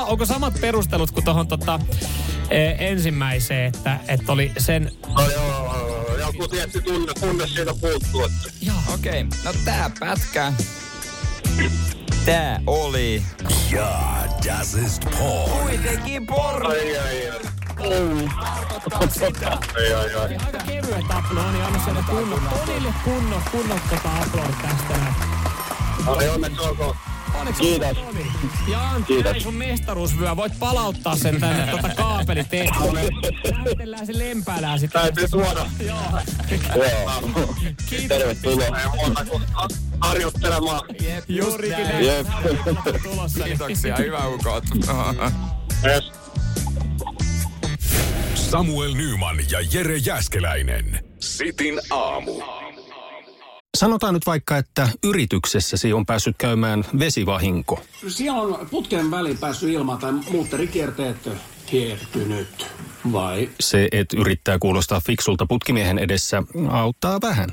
Onko samat perustelut kuin tuohon ensimmäiseen, että oli sen... No, joku tietty tunne siitä puuttuu. Joo, okei. Okay. No tää pätkä. Tää oli... Ja, das ist porn. Kuitenkin porn. Ei. Aika kevyet aploa, niin anna sieltä kunnon aploa tästä. Onneksi kiitos. Ja Antti, näin sun mestaruusvyö. Voit palauttaa sen tänne kaapelitehtävälle. Näytellään se lempälää sitten. Täytyy suoda. Joo. Kiitos. Tervetuloa. Harjoittelemaan. Jep, juurikin näin. Kiitoksia, hyvä ukot. Yes. Samuel Nyman ja Jere Jääskeläinen. Sitin aamu. Sanotaan nyt vaikka, että yrityksessäsi on päässyt käymään vesivahinko. Siellä on putken väliin päässyt ilma tai muutterikierteet hiertynyt, vai? Se, että yrittää kuulostaa fiksulta putkimiehen edessä, auttaa vähän.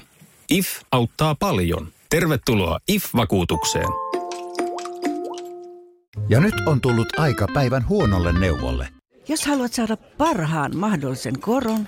IF auttaa paljon. Tervetuloa IF-vakuutukseen. Ja nyt on tullut aika päivän huonolle neuvolle. Jos haluat saada parhaan mahdollisen koron,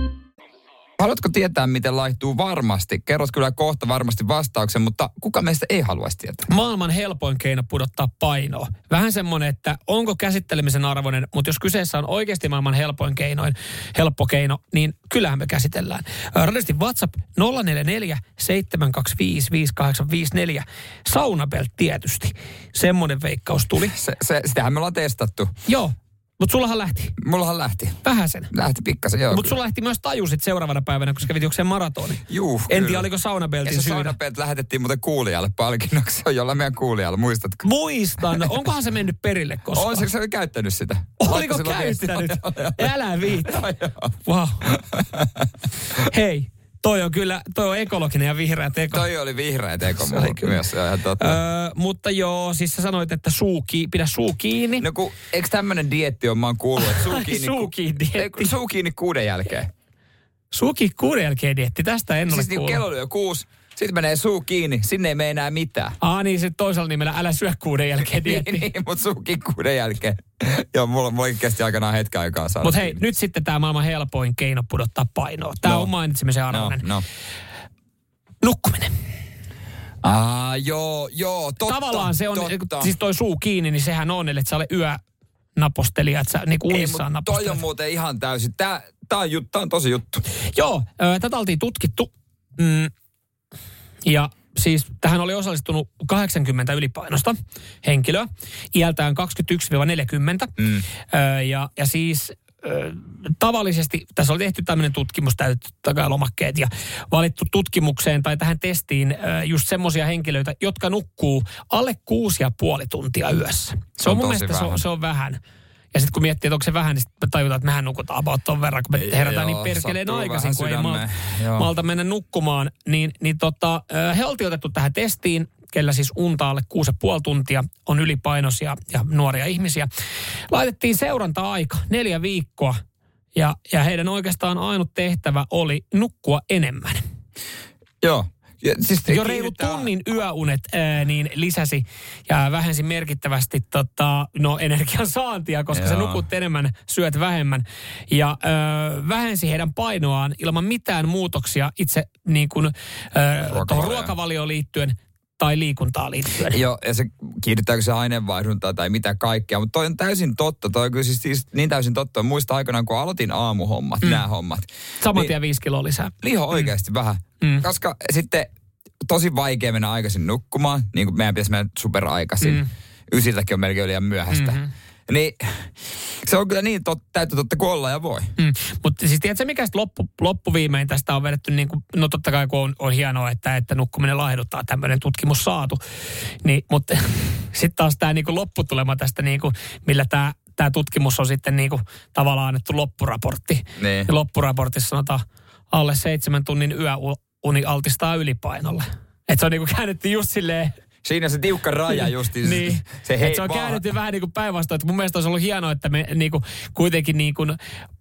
Haluatko tietää, miten laihtuu varmasti? Kerrot kyllä kohta varmasti vastauksen, mutta kuka meistä ei haluaisi tietää? Maailman helpoin keino pudottaa painoa. Vähän semmoinen, että onko käsittelemisen arvoinen, mutta jos kyseessä on oikeasti maailman helppo keino, niin kyllähän me käsitellään. Radiosti WhatsApp 044 725 5854. Saunabelt tietysti. Semmoinen veikkaus tuli. Sitähän me ollaan testattu. Joo. Mut sullahan lähti. Mullahan lähti. Vähäsen. Lähti pikkasen, joo. Mut sulla lähti myös tajusit seuraavana päivänä, koska kävit juokseen maratoni. Juh, en tiedä, oliko saunabeltin syynä. Se saunabelt lähetettiin muuten kuulijalle palkinnoksi, jolla meidän kuulijalle, muistatko? Muistan. Onkohan se mennyt perille koskaan? On, se oli käyttänyt sitä. Oliko käyttänyt? Älä viittaa. Wow. Hei. Toi on ekologinen ja vihreä teko. Toi oli vihreä teko myös, ihan totta. Mutta joo, siis sä sanoit, että pidä suu kiinni. No kun, eikö tämmönen dieetti on, mä oon kuullut, että suu kiinni 6 jälkeen. Suu kiinni 6 jälkeen dieetti, tästä en ole kuullut. Siis niin kello lyö 6, sitten menee suu kiinni, sinne ei mene enää mitään. Niin se toisella nimellä älä syö 6 jälkeen dieetti. niin, mutta suu kiinni 6 jälkeen. Joo, mullakin kesti aikanaan hetken aikaa saada. Mutta hei, nyt sitten tämä maailman helpoin keino pudottaa painoa. Tämä on mainitsemisen arvoinen. No. Nukkuminen. Joo, totta. Tavallaan se on, totta. Siis toi suu kiinni, niin sehän on, että sä ole yönapostelija, että sä niinku unissaan napostelet. Toi on muuten ihan täysin. Tää on tosi juttu. Joo, tätä oltiin tutkittu. Ja... Siis tähän oli osallistunut 80 ylipainosta henkilöä, iältään 21-40. Ja siis tavallisesti, tässä oli tehty tämmöinen tutkimus, täytettäkää lomakkeet, ja valittu tutkimukseen tai tähän testiin just semmoisia henkilöitä, jotka nukkuu alle 6,5 tuntia yössä. Se on mun mielestä se on vähän. Ja sitten kun miettii, että onko se vähän, niin sitten tajutaan, että mehän nukutaan about ton verran, kun me herätään niin perkeleen aikaisin, kun ei malta mennä nukkumaan. Niin, he oltiin otettu tähän testiin, kellä siis unta alle 6,5 tuntia, on ylipainoisia ja nuoria ihmisiä. Laitettiin seuranta-aika 4 viikkoa ja heidän oikeastaan ainut tehtävä oli nukkua enemmän. Joo. Ja, siis jo reilu tunnin yöunet niin lisäsi ja vähensi merkittävästi energian saantia, koska sä nukut enemmän, syöt vähemmän. Ja vähensi heidän painoaan ilman mitään muutoksia itse niin kuin, tuohon ruokavalioon liittyen tai liikuntaan liittyen. Joo, ja se kiinnittääkö se aineenvaihduntaa tai mitä kaikkea. Mutta toi on täysin totta. Toi on kyllä siis niin täysin totta. Muista aikanaan, kun aloitin aamuhommat, nämä hommat. Saman tien 5 kiloa lisää. Liho oikeasti vähän. Koska sitten tosi vaikea mennä aikaisin nukkumaan. Niin kuin meidän pitäisi mennä superaikaisin. 9:00 on melkein liian myöhäistä. Niin se on kyllä niin täytyy totta kuin olla ja voi. Mutta siis tiedätkö, mikä sitten loppuviimein tästä on vedetty, niin kuin, no totta kai kun on hienoa, että nukkuminen laihduttaa, tämmöinen tutkimus saatu. Niin, mutta sitten taas tämä niin kuin lopputulema tästä, niin kuin, millä tämä tämä tutkimus on sitten niin kuin tavallaan annettu loppuraportti. Niin. Ja loppuraportissa sanotaan, alle 7 tunnin yöuni altistaa ylipainolle. Että se on niin kuin käännetty just silleen. Siinä se tiukka raja justiin. Niin. Se on käännetty vähän niin kuin päinvastoin. Mun mielestä olisi ollut hienoa, että me niin kuin, kuitenkin niin kuin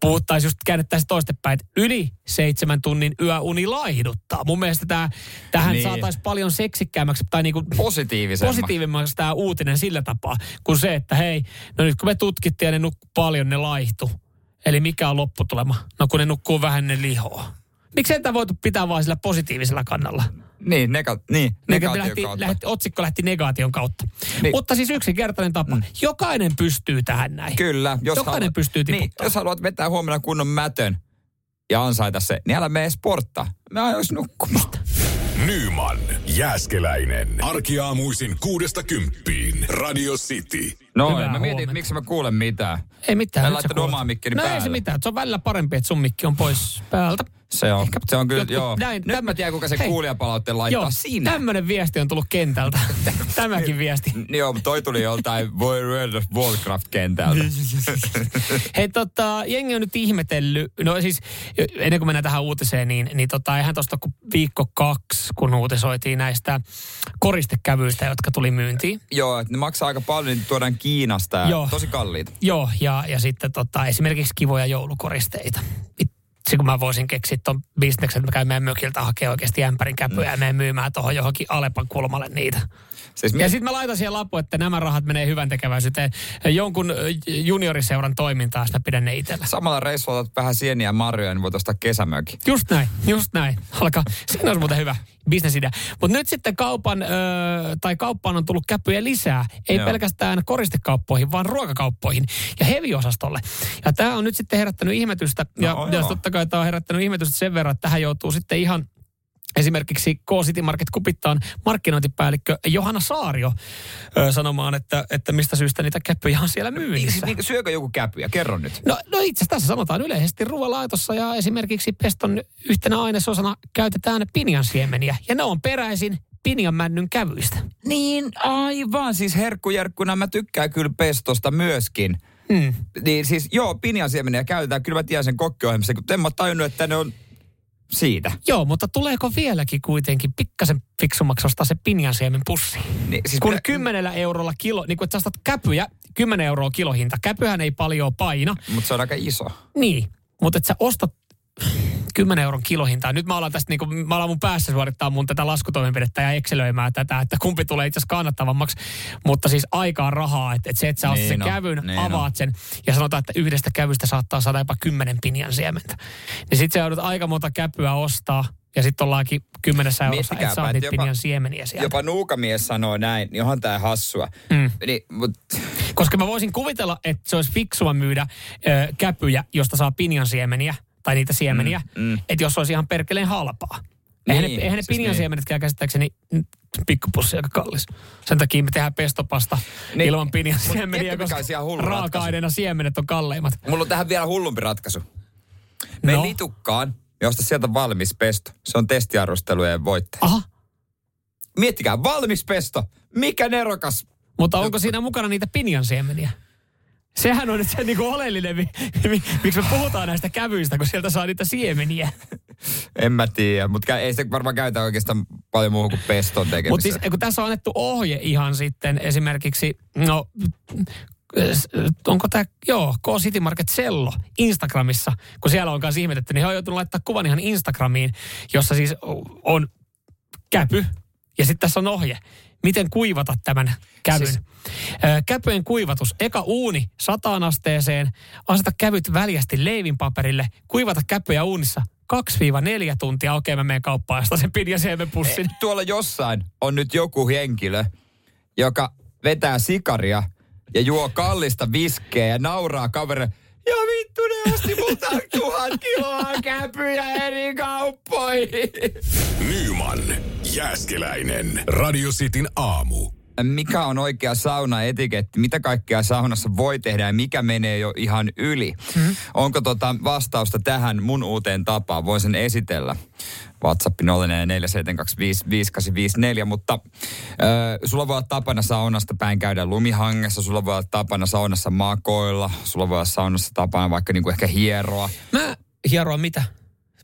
puhuttaisiin, just käännettäisiin toistepäin, että yli 7 tunnin yöuni laihduttaa. Mun mielestä tähän niin saataisiin paljon seksikkäämmäksi tai niin kuin positiivimmaksi tämä uutinen sillä tapaa, kun se, että hei, no nyt kun me tutkittiin ja ne nukkuu paljon, ne laihtuu. Eli mikä on lopputulema? No kun ne nukkuu vähän, ne lihoa. Miksi sitä voitu pitää vaan sillä positiivisella kannalla? Niin, negaation kautta. Otsikko lähti negaation kautta. Niin. Mutta siis yksinkertainen tapa. Jokainen pystyy tähän näin. Kyllä. Jokainen pystyy tiputtaa. Niin, jos haluat vetää huomenna kunnon mätön ja ansaita se, niin älä mene sporttaa. Mä ajoisin nukkumista. Nyman, Jääskeläinen. Arkiaamuisin 6–10. Radio City. Noin, mä mietin, että miksi mä kuulen mitään. Ei mitään. Mä laittanut omaa mikkini päälle. No ei se mitään. Se on välillä parempi, että sun mikki on pois päältä. Se on kyllä, jotkut, joo. Nyt mä tiedän, kuka se kuulijapalautteen laittaa sinne. Tämmönen viesti on tullut kentältä. Tämäkin viesti. Joo, toi tuli joltain World of Warcraft-kentältä. Hei, jengi on nyt ihmetellyt. No siis, ennen kuin mennään tähän uutiseen, niin eihän tosta kuin viikko 2, kun uutisoitiin näistä koristekävyistä, jotka tuli myyntiin. Joo, ne maksaa aika paljon, niin tuodaan Kiinasta ja tosi kalliita. Joo, ja sitten esimerkiksi kivoja joulukoristeita. Se kun mä voisin keksiä ton bisneksen, että mä käyn meidän mökiltä hakemaan oikeasti ämpärin käpyä ja menen myymään tuohon johonkin Alepan kulmalle niitä. Siis ja sitten mä laitan siihen lappu, että nämä rahat menee hyvän tekeväisyyteen. Jonkun junioriseuran toimintaan, jos mä pidän ne itsellä. Samalla reissulla otat vähän sieniä ja marjoja, niin voit ostaa kesämöki. Just näin. Alkaa. Siinä olisi muuten hyvä bisnesidea. Mutta nyt sitten kauppaan on tullut käpyjä lisää. Ei pelkästään koristekauppoihin, vaan ruokakauppoihin ja heviosastolle. Ja tämä on nyt sitten herättänyt ihmetystä. Ja totta kai tämä on herättänyt ihmetystä sen verran, että tähän joutuu sitten ihan esimerkiksi K-Sitimarket-Kupittaan markkinointipäällikkö Johanna Saario sanomaan, että mistä syystä niitä käpyjä on siellä myynnissä. Syökö joku käpyjä? Kerro nyt. No itse asiassa tässä sanotaan yleisesti ruoalaitossa ja esimerkiksi peston yhtenä ainesosana käytetään pinjansiemeniä. Ja ne on peräisin pinjanmännyn kävyistä. Niin aivan, siis herkkujerkkuna mä tykkään kyllä pestosta myöskin. Niin siis pinjansiemeniä käytetään. Kyllä mä tiedän sen kokkiohjelmassa, kun en mä tajunnut, että ne on siitä. Joo, mutta tuleeko vieläkin kuitenkin pikkasen fiksummaksi ostaa se pinjansiemen pussi? Niin, siis kun 10 eurolla kilo, niin kun et sä ostat käpyjä, 10 euroa kilohinta. Käpyhän ei paljon paina. Mutta se on aika iso. Niin, mutta et sä ostat 10 euron kilohintaa. Nyt mä alan mun päässä suorittaa mun tätä laskutoimenpidettä ja excelöimään tätä, että kumpi tulee itse asiassa kannattavammaksi, mutta siis aikaa rahaa, että se, että sä ostat sen kävyn, avaat sen ja sanotaan, että yhdestä kävystä saattaa saada jopa 10 pinjan siementä. Niin sit sä joudut aika monta käpyä ostaa ja sit ollaankin 10 eurossa, et saa niitä pinjan siemeniä sieltä. Jopa nuukamies sanoo näin, niin onhan tää hassua. Niin, koska mä voisin kuvitella, että se olisi fiksua myydä käpyjä, josta saa pinjan siemeniä. Tai niitä siemeniä, että jos olisi ihan perkeleen halpaa. Eihän ne pinjansiemenetkään käsittääkseni pikkupussi aika kallis. Sen takia me tehdään pestopasta ilman pinjansiemeniä, koska raaka-aineena siemenet on kalleimmat. Mulla on tähän vielä hullumpi ratkaisu. Mene litukkaan ja osta sieltä valmis pesto. Se on testiarvostelujen voittaja. Aha. Miettikää, valmis pesto. Mikä nerokas. Mutta onko siinä mukana niitä pinjansiemeniä? Sehän on nyt se niinku oleellinen, miksi me puhutaan näistä kävyistä, kun sieltä saa niitä siemeniä. En mä tiedä, mutta ei se varmaan käytä oikeastaan paljon muuhun kuin peston tekemiseen. Mutta siis, kun tässä on annettu ohje ihan sitten esimerkiksi, onko tämä, K-Sitimarket Sello Instagramissa, kun siellä on kanssa ihmetetty, niin he on joutunut laittaa kuvan ihan Instagramiin, jossa siis on käpy ja sitten tässä on ohje. Miten kuivata tämän kävyn? Siis käpyjen kuivatus. Eka uuni 100 asteeseen. Aseta kävyt väljästi leivinpaperille. Kuivata käpyjä uunissa 2–4 tuntia. Okei, mä menen kauppaan ja sen pinjansiemenpussin. Tuolla jossain on nyt joku henkilö, joka vetää sikaria ja juo kallista viskeä ja nauraa kaverille. Ja vittu, ne osti multa 1000 kiloa käpyjä eri kauppoihin. Nyman, Jääskeläinen, Radio Cityn aamu. mikä on oikea saunaetiketti, mitä kaikkea saunassa voi tehdä ja mikä menee jo ihan yli. Mm-hmm. Onko vastausta tähän mun uuteen tapaan? Voin sen esitellä. WhatsApp 047255854, mutta sulla voi olla tapana saunasta päin käydä lumihangessa, sulla voi olla tapana saunassa makoilla, sulla voi olla saunassa tapana vaikka niinku ehkä hieroa. Mä hieroan mitä?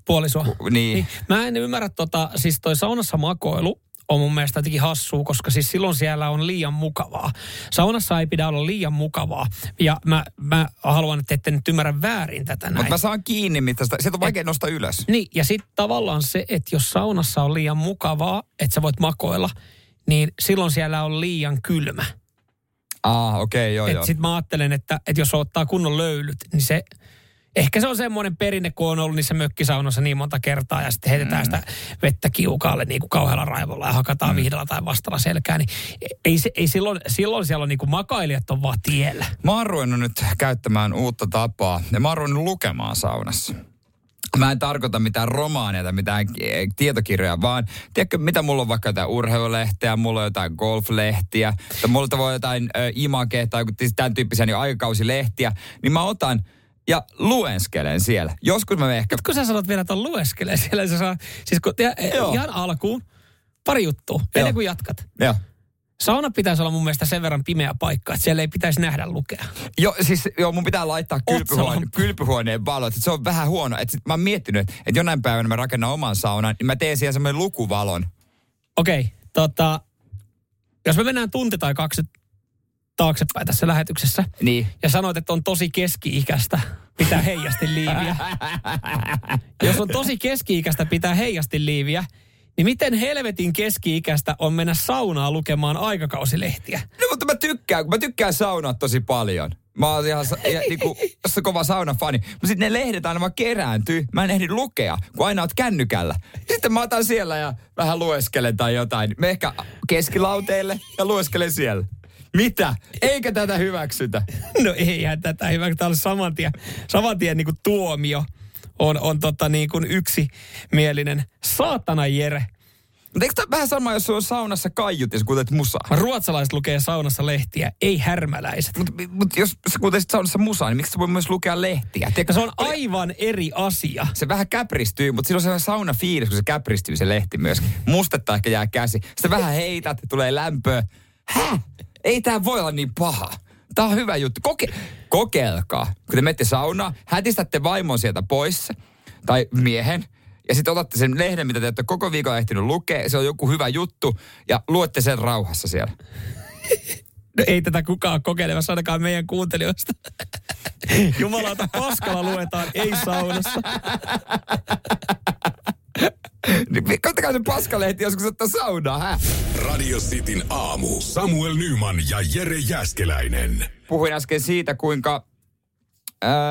Puolisoa? Niin. Mä en ymmärrä siis toi saunassa makoilu on mun mielestä jotenkin hassua, koska siis silloin siellä on liian mukavaa. Saunassa ei pidä olla liian mukavaa. Ja mä haluan, että ette nyt ymmärrä väärin tätä näin. Mutta mä saan kiinni, mitä sieltä on vaikea nostaa ylös. Niin, ja sitten tavallaan se, että jos saunassa on liian mukavaa, että sä voit makoilla, niin silloin siellä on liian kylmä. Okei, joo. Sitten mä ajattelen, että jos ottaa kunnon löylyt, niin se... Ehkä se on semmoinen perinne, kun on ollut niissä mökkisaunoissa niin monta kertaa ja sitten heitetään sitä vettä kiukaalle niin kuin kauhealla raivolla ja hakataan vihdalla tai vastalla selkää. Niin ei silloin siellä on niin kuin makailijat on vaan tiellä. Mä oon ruvennut nyt käyttämään uutta tapaa ja mä oon ruvennut lukemaan saunassa. Mä en tarkoita mitään romaaneita, mitään tietokirjoja, vaan tiedätkö, mitä mulla on vaikka jotain urheilulehteä, mulla on jotain golflehtiä, tai mulla on jotain Image tai tämän tyyppisiä niin aikakausilehtiä, niin mä otan... Ja lueskelen siellä. Joskus mä ehkä... Nyt kun sä sanot vielä ton lueskelen siellä, siis kun, ihan alkuun, pari juttua, ennen kuin jatkat. Joo. Sauna pitäisi olla mun mielestä sen verran pimeä paikka, että siellä ei pitäisi nähdä lukea. Joo, mun pitää laittaa kylpyhuoneen valot. Se on vähän huono. Et sit mä oon miettinyt, että jonain päivänä mä rakennan oman saunan, niin mä teen siellä semmoinen lukuvalon. Okei, jos me mennään tunti tai kaksi taaksepäin tässä lähetyksessä. Niin. Ja sanoit, että on tosi keski-ikäistä pitää heijastinliiviä. Jos on tosi keski-ikäistä pitää heijastinliiviä, niin miten helvetin keski-ikäistä on mennä saunaa lukemaan aikakausilehtiä? No mutta mä tykkään saunaa tosi paljon. Mä oon ihan kova saunafani. Mutta sitten ne lehdet aina vaan kerääntyy. Mä en ehdi lukea, kun aina oot kännykällä. Sitten mä otan siellä ja vähän lueskelen tai jotain. Mä ehkä keskilauteille ja lueskelen siellä. Mitä? Eikä tätä hyväksytä? No eihän tätä hyväksytä. Tämä on saman tien niin kuin tuomio on niin kuin yksimielinen. Saatana Jere. Mutta eikö tämä vähän sama, jos on saunassa kaiutis, kuten musaa? Ruotsalaiset lukee saunassa lehtiä, ei härmäläiset. Mutta jos sä kuuntelisit saunassa musaa, niin miksi sä voi myös lukea lehtiä? Se on aivan eri asia. Se vähän käpristyy, mutta silloin se on sauna fiilis, kun se käpristyy se lehti myöskin. Mustetta ehkä jää käsi. Sitä vähän heität, tulee lämpöä. Häh? Ei tää voi olla niin paha. Tää on hyvä juttu. Kokeilkaa. Kun te menette saunaan, hätistätte vaimon sieltä pois, tai miehen, ja sitten otatte sen lehden, mitä te olette koko viikon ehtinyt lukea, se on joku hyvä juttu, ja luette sen rauhassa siellä. No ei tätä kukaan kokeilemassa, ainakaan meidän kuuntelijoista. Jumalauta, paskalla luetaan, ei saunassa. Katsokaa se paskalehti, joskus ottaa saunaa, Radio Cityn aamu. Samuel Nyman ja Jere Jääskeläinen. Puhuin äsken siitä, kuinka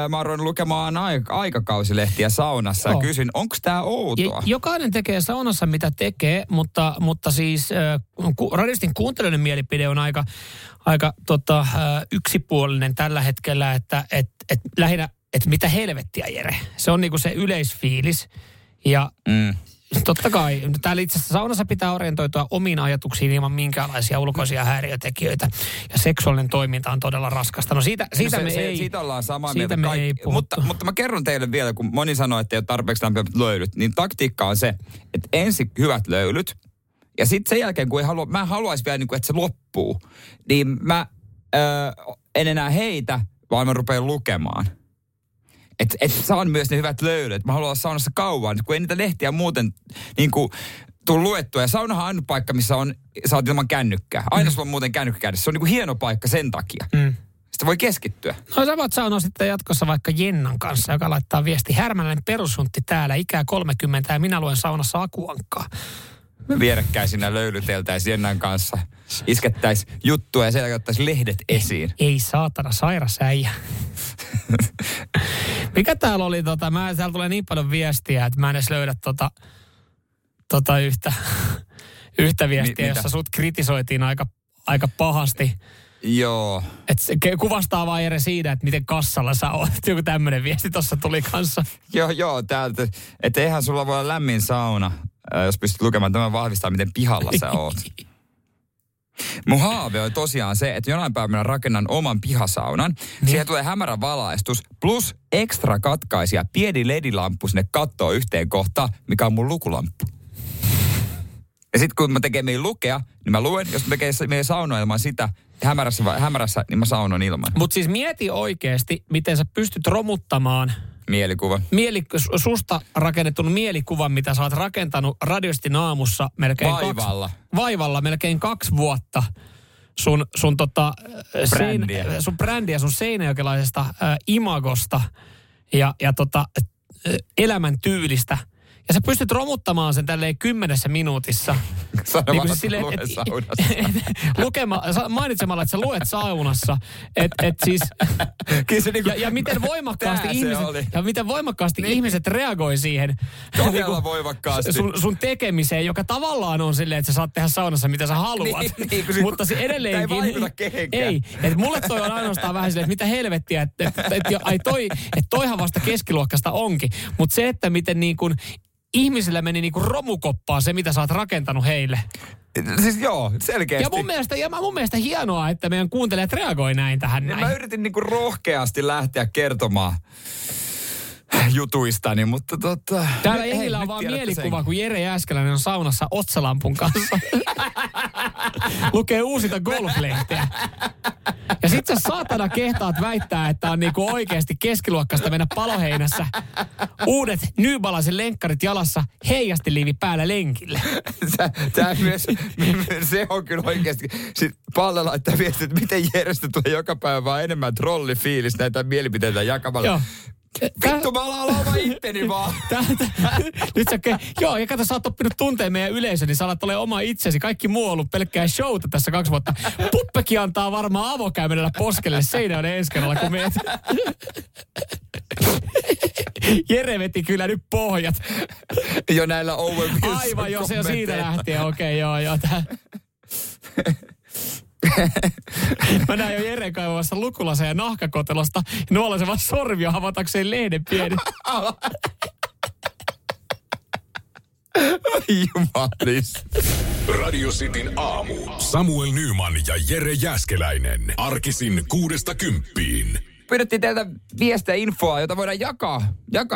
mä oon ruvennut lukemaan aikakausilehtiä saunassa. Ja kysyin, onko tää outoa? Jokainen tekee saunassa, mitä tekee, mutta siis Radio Cityn kuuntelijoiden mielipide on aika yksipuolinen tällä hetkellä, että lähinnä, että mitä helvettiä, Jere. Se on niinku se yleisfiilis. Ja totta kai, täällä itse asiassa saunassa pitää orientoitua omiin ajatuksiin ilman minkäänlaisia ulkoisia häiriötekijöitä. Ja seksuaalinen toiminta on todella raskasta. No siitä ollaan samaa siitä mieltä. Me ei mutta mä kerron teille vielä, kun moni sanoo, että ei ole tarpeeksi lämpimät löylyt, niin taktiikka on se, että ensin hyvät löylyt. Ja sitten sen jälkeen, kun mä haluaisin vielä, että se loppuu, niin mä en enää heitä, vaan mä rupean lukemaan. Että saan myös ne hyvät löylyt. Mä haluan olla saunassa kauan, kun ei niitä lehtiä muuten niin kuin tule luettua. Ja saunahan on aina paikka, missä saat ilman kännykkää. Aina sulla on muuten kännykkä kädessä. Se on niin kuin hieno paikka sen takia. Sitä voi keskittyä. No sä voit saunoa sitten jatkossa vaikka Jennan kanssa, joka laittaa viesti. Härmäläinen perussuntti täällä, ikää 30 ja minä luen saunassa Akuankkaa. Vierekkäisinä löylyteltäisiin Jennan kanssa. Iskettäisiin juttua ja sen jälkeen ottaisiin lehdet esiin. Ei saatana, sairas äijä. Mikä täällä oli, täällä tulee niin paljon viestiä, että mä en edes löydä yhtä viestiä, jossa sut kritisoitiin aika pahasti. Joo. Et se kuvastaa vaan Jere siinä, että miten kassalla sä oot. Joku tämmönen viesti tossa tuli kanssa. Joo, täältä. Että eihän sulla voi olla lämmin sauna, jos pystyt lukemaan. Tämä vahvistaa, miten pihalla sä oot. Mun haave on tosiaan se, että jonain päivänä rakennan oman pihasaunan. Niin. Siihen tulee hämärä valaistus plus ekstra katkaisija pieni ledilamppu sinne kattoon yhteen kohtaan, mikä on mun lukulamppu. Ja sit kun mä tekee meidän lukea, niin mä luen. Jos mä tekee meidän sauna ilman sitä hämärässä, niin mä saunon ilman. Mut siis mieti oikeesti, miten sä pystyt romuttamaan... Mielikuva. Susta rakennetun mielikuvan, mitä sä oot rakentanut Radiostin aamussa melkein vaivalla melkein kaksi vuotta sun brändiä, sun seinäjokelaisesta imagosta ja elämäntyylistä. Ja sä pystyt romuttamaan sen tälleen 10 minuutissa. Niin kuin silleen, mainitsemalla, että sä luet saunassa. Siis, ja miten voimakkaasti ihmiset reagoi siihen. Todella voimakkaasti. Sun tekemiseen, joka tavallaan on silleen, että sä saat tehdä saunassa mitä sä haluat. Mutta se edelleenkin... Tämä ei vaikuta kehenkään. Ei. Et mulle toi on ainoastaan vähän silleen, että mitä helvettiä. Toihan vasta keskiluokkasta onkin. Mutta se, että miten niin kuin... Ihmisillä meni niinku romukoppaa se, mitä sä oot rakentanut heille. Siis joo, selkeästi. Ja mun mielestä hienoa, että meidän kuuntelijat reagoi näin tähän näin. Mä yritin niinku rohkeasti lähteä kertomaan jutuistani, mutta Täällä jengillä on vaan mielikuva, kun Jere Jääskeläinen on saunassa otsalampun kanssa. Lukee uusita golf-lehteä. Ja sit sä saatana kehtaat väittää, että on niinku oikeesti keskiluokkaista mennä Paloheinässä. Uudet New Balancen lenkkarit jalassa, heijastiliivi päällä lenkille. Se on kyllä oikeesti. Sitten Palle laittaa viestiä, että miten Jerestä tulee joka päivä vaan enemmän trollifiilis näitä mielipiteitä jakamalla. Joo. Vittu, mä alan oma itteni vaan. Nyt sä joo, ja kato, sä oot oppinut tunteen meidän yleisö, niin sä alat ole oma itsesi. Kaikki muu on ollut pelkkää showta tässä 2 vuotta. Puppekin antaa varmaan avokäymenellä poskelle Seinäjoen ensi kerralla, kun meet. Jere veti kyllä nyt pohjat. Jo näillä overviews. Aivan, jo se siitä lähtien. Okei, joo. Mä näin jo Jeren kaivamassa lukulasen ja nahkakotelosta ja nuolesevan sormia havatakseen lehden pieni. Jumalis. Radio Cityn aamu. Samuel Nyman ja Jere Jääskeläinen. Arkisin 6-10. Pyydettiin teiltä viestejä infoa, jota voidaan jakaa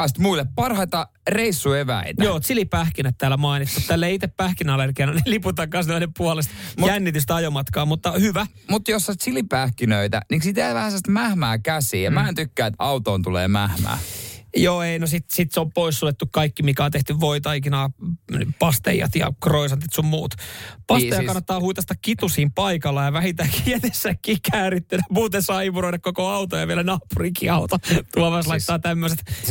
sitten muille parhaita reissueväitä. Joo, chilipähkinät täällä mainittu. Tälle itse pähkinäallergiana, niin liputaan kanssa noiden puolesta jännitystä ajomatkaa, mutta hyvä. Mutta jos sä chilipähkinöitä, niin siitä jää vähän sellaista mähmää käsiin. Ja mä en tykkää, että autoon tulee mähmää. Joo, ei, no sit se on poissuljettu kaikki, mikä on tehty voitaikinaa, pastejat ja croissantit sun muut. Pasteja siis kannattaa huitasta kitusiin paikalla ja vähintäänkin jätessäkin käärittynä. Muuten saa imuroida koko auto ja vielä naapurikin auto. Tuo vaan siis laittaa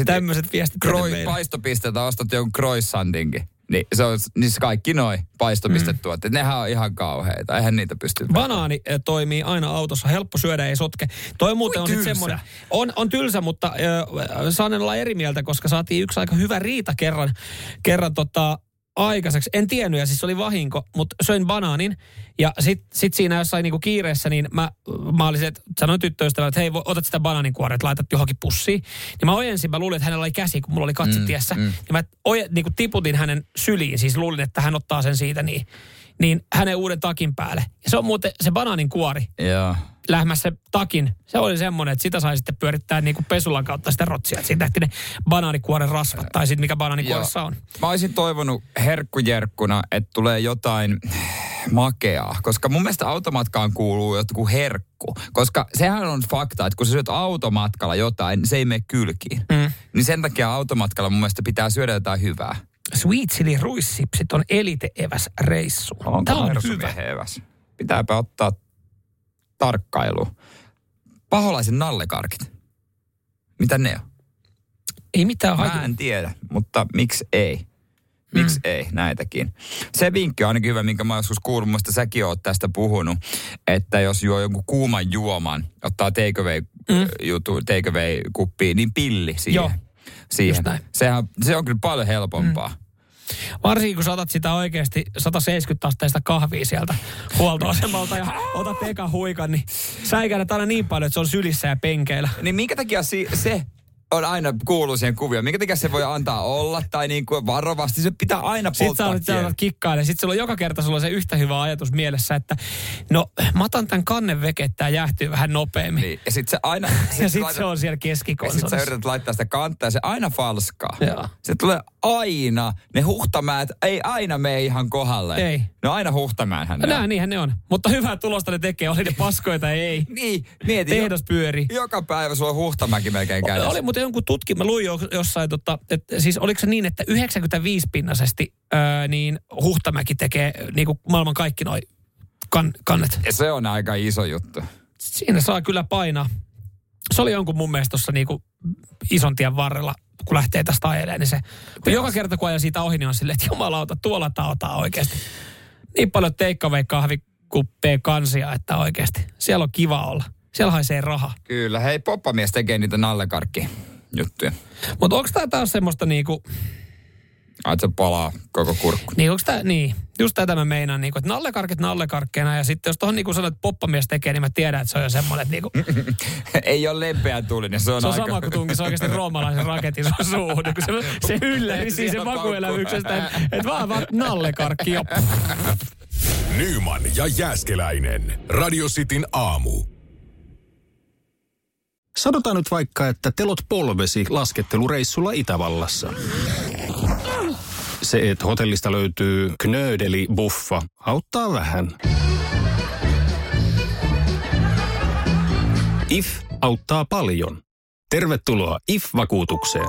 tämmöiset viestit. Paistopisteitä ostat jonkun croissantinkin. Niin se on niissä kaikki noi paistopistetuotteet. Nehän on ihan kauheita. Eihän niitä pysty... Banaani toimii aina autossa. Helppo syödä, ei sotke. Toi muuten on sitten semmoinen... On tylsä, mutta saan olla eri mieltä, koska saatiin yksi aika hyvä riita kerran aikaiseksi. En tiennyt, ja siis oli vahinko, mutta söin banaanin. Ja sit siinä jossain niinku kiireessä, niin mä olin se, että sanoin tyttöystävälle, että hei, otat sitä banaaninkuoret, että laitat johonkin pussiin. Niin mä ojensin, mä luulin, että hänellä oli käsi, kun mulla oli katsetiessä. Ja mä niinku tiputin hänen syliin, siis luulin, että hän ottaa sen siitä niin hänen uuden takin päälle. Ja se on muuten se banaaninkuori. Joo. Lähmässä takin. Se oli semmoinen, että sitä sai sitten pyörittää niin kuin pesulan kautta sitä rotsia. Siitä lähti ne banaanikuoren rasvat tai sitten mikä banaanikuoressa on. Mä olisin toivonut herkkujerkkuna, että tulee jotain makeaa, koska mun mielestä automatkaan kuuluu joku herkku. Koska sehän on fakta, että kun sä syöt automatkalla jotain, se ei mene kylkiin. Niin sen takia automatkalla mun mielestä pitää syödä jotain hyvää. Sweet chili ruissipsit on elite-eväs reissu. Tämä on hyvä. Eväs. Pitääpä ottaa tarkkailu. Paholaisen nallekarkit. Mitä ne on? Ei mitään haju. Mä en tiedä, mutta miksi ei? Miksi ei näitäkin? Se vinkki on ainakin hyvä, minkä mä joskus kuullut, musta säkin oot tästä puhunut, että jos juo jonkun kuuman juoman, ottaa take away kuppiin, niin pilli siihen. Joo. Siihen. Se on kyllä paljon helpompaa. Varsinkin kun saatat sitä oikeasti 170 asteista kahvia sieltä huoltoasemalta ja otat ekan huikan, niin säikäydät aina niin paljon, että se on sylissä ja penkeillä. Niin minkä takia se on aina kuuluu siihen kuvioon. Minkä takia se voi antaa olla tai niin kuin varovasti se pitää aina polttaa. Sitten sä alat kikkailemaan. Sitten sulla on joka kerta sulla on se yhtä hyvä ajatus mielessä, että no mä otan tämän kannen veke, että tää jähtyy vähän nopeammin. Niin. Ja sitten se aina... ja sitten se on siellä keskikonsolissa. Ja sitten sä yrität laittaa sitä kantaa ja se aina falskaa. Joo. Se tulee aina. Ne huhtamäät ei aina mene ihan kohdalleen. Ei. No aina huhtamäänhän ne on. Niinhän ne on. Mutta hyvää tulosta ne tekee. Oli ne paskoita, ei. Niin. Mieti, tehdas pyörii. Joka päivä sulla on huhtamäki melkein käydessä. Oli muuten jonkun tutkimus. Mä luin jossain, että siis oliko se niin, että 95% niin huhtamäki tekee niin kuin maailman kaikki noi kannet. Ja se on aika iso juttu. Siinä saa kyllä painaa. Se oli jonkun mun mielestä tuossa niin kuin ison tien varrella, kun lähtee tästä ajelemaan, niin se... Kun joka kerta, kun ajan siitä ohi, niin on silleen, että jumalauta, tuolla tää otaa oikeasti. Niin paljon teikkaveikahvikuppeja kansia, että oikeasti. Siellä on kiva olla. Siellä haisee raha. Kyllä, hei, poppamies tekee niitä nallekarkki-juttuja. Mutta onko tää taas semmoista niinku... Että se palaa koko kurkku. Niin, onko tää, niin, just tätä mä meinaan, niinku, että nallekarkit nallekarkkeena ja sitten jos tohon niinku sanoo, että poppamies tekee, niin mä tiedän, että se on jo semmoinen, että niinku... Ei ole lempeä tulinen, se on aika... Se on aika... sama, kun tunkisi oikeasti roomalaisen raketin suuhun, niin kun se ylläri siis se makuelämyksestä, että vaan nallekarkki jo. Nyman ja Jääskeläinen. Radio Cityn aamu. Sanotaan nyt vaikka, että telot polvesi laskettelureissulla Itävallassa. Se, että hotellista löytyy knöödelibuffa, auttaa vähän. IF auttaa paljon. Tervetuloa IF-vakuutukseen.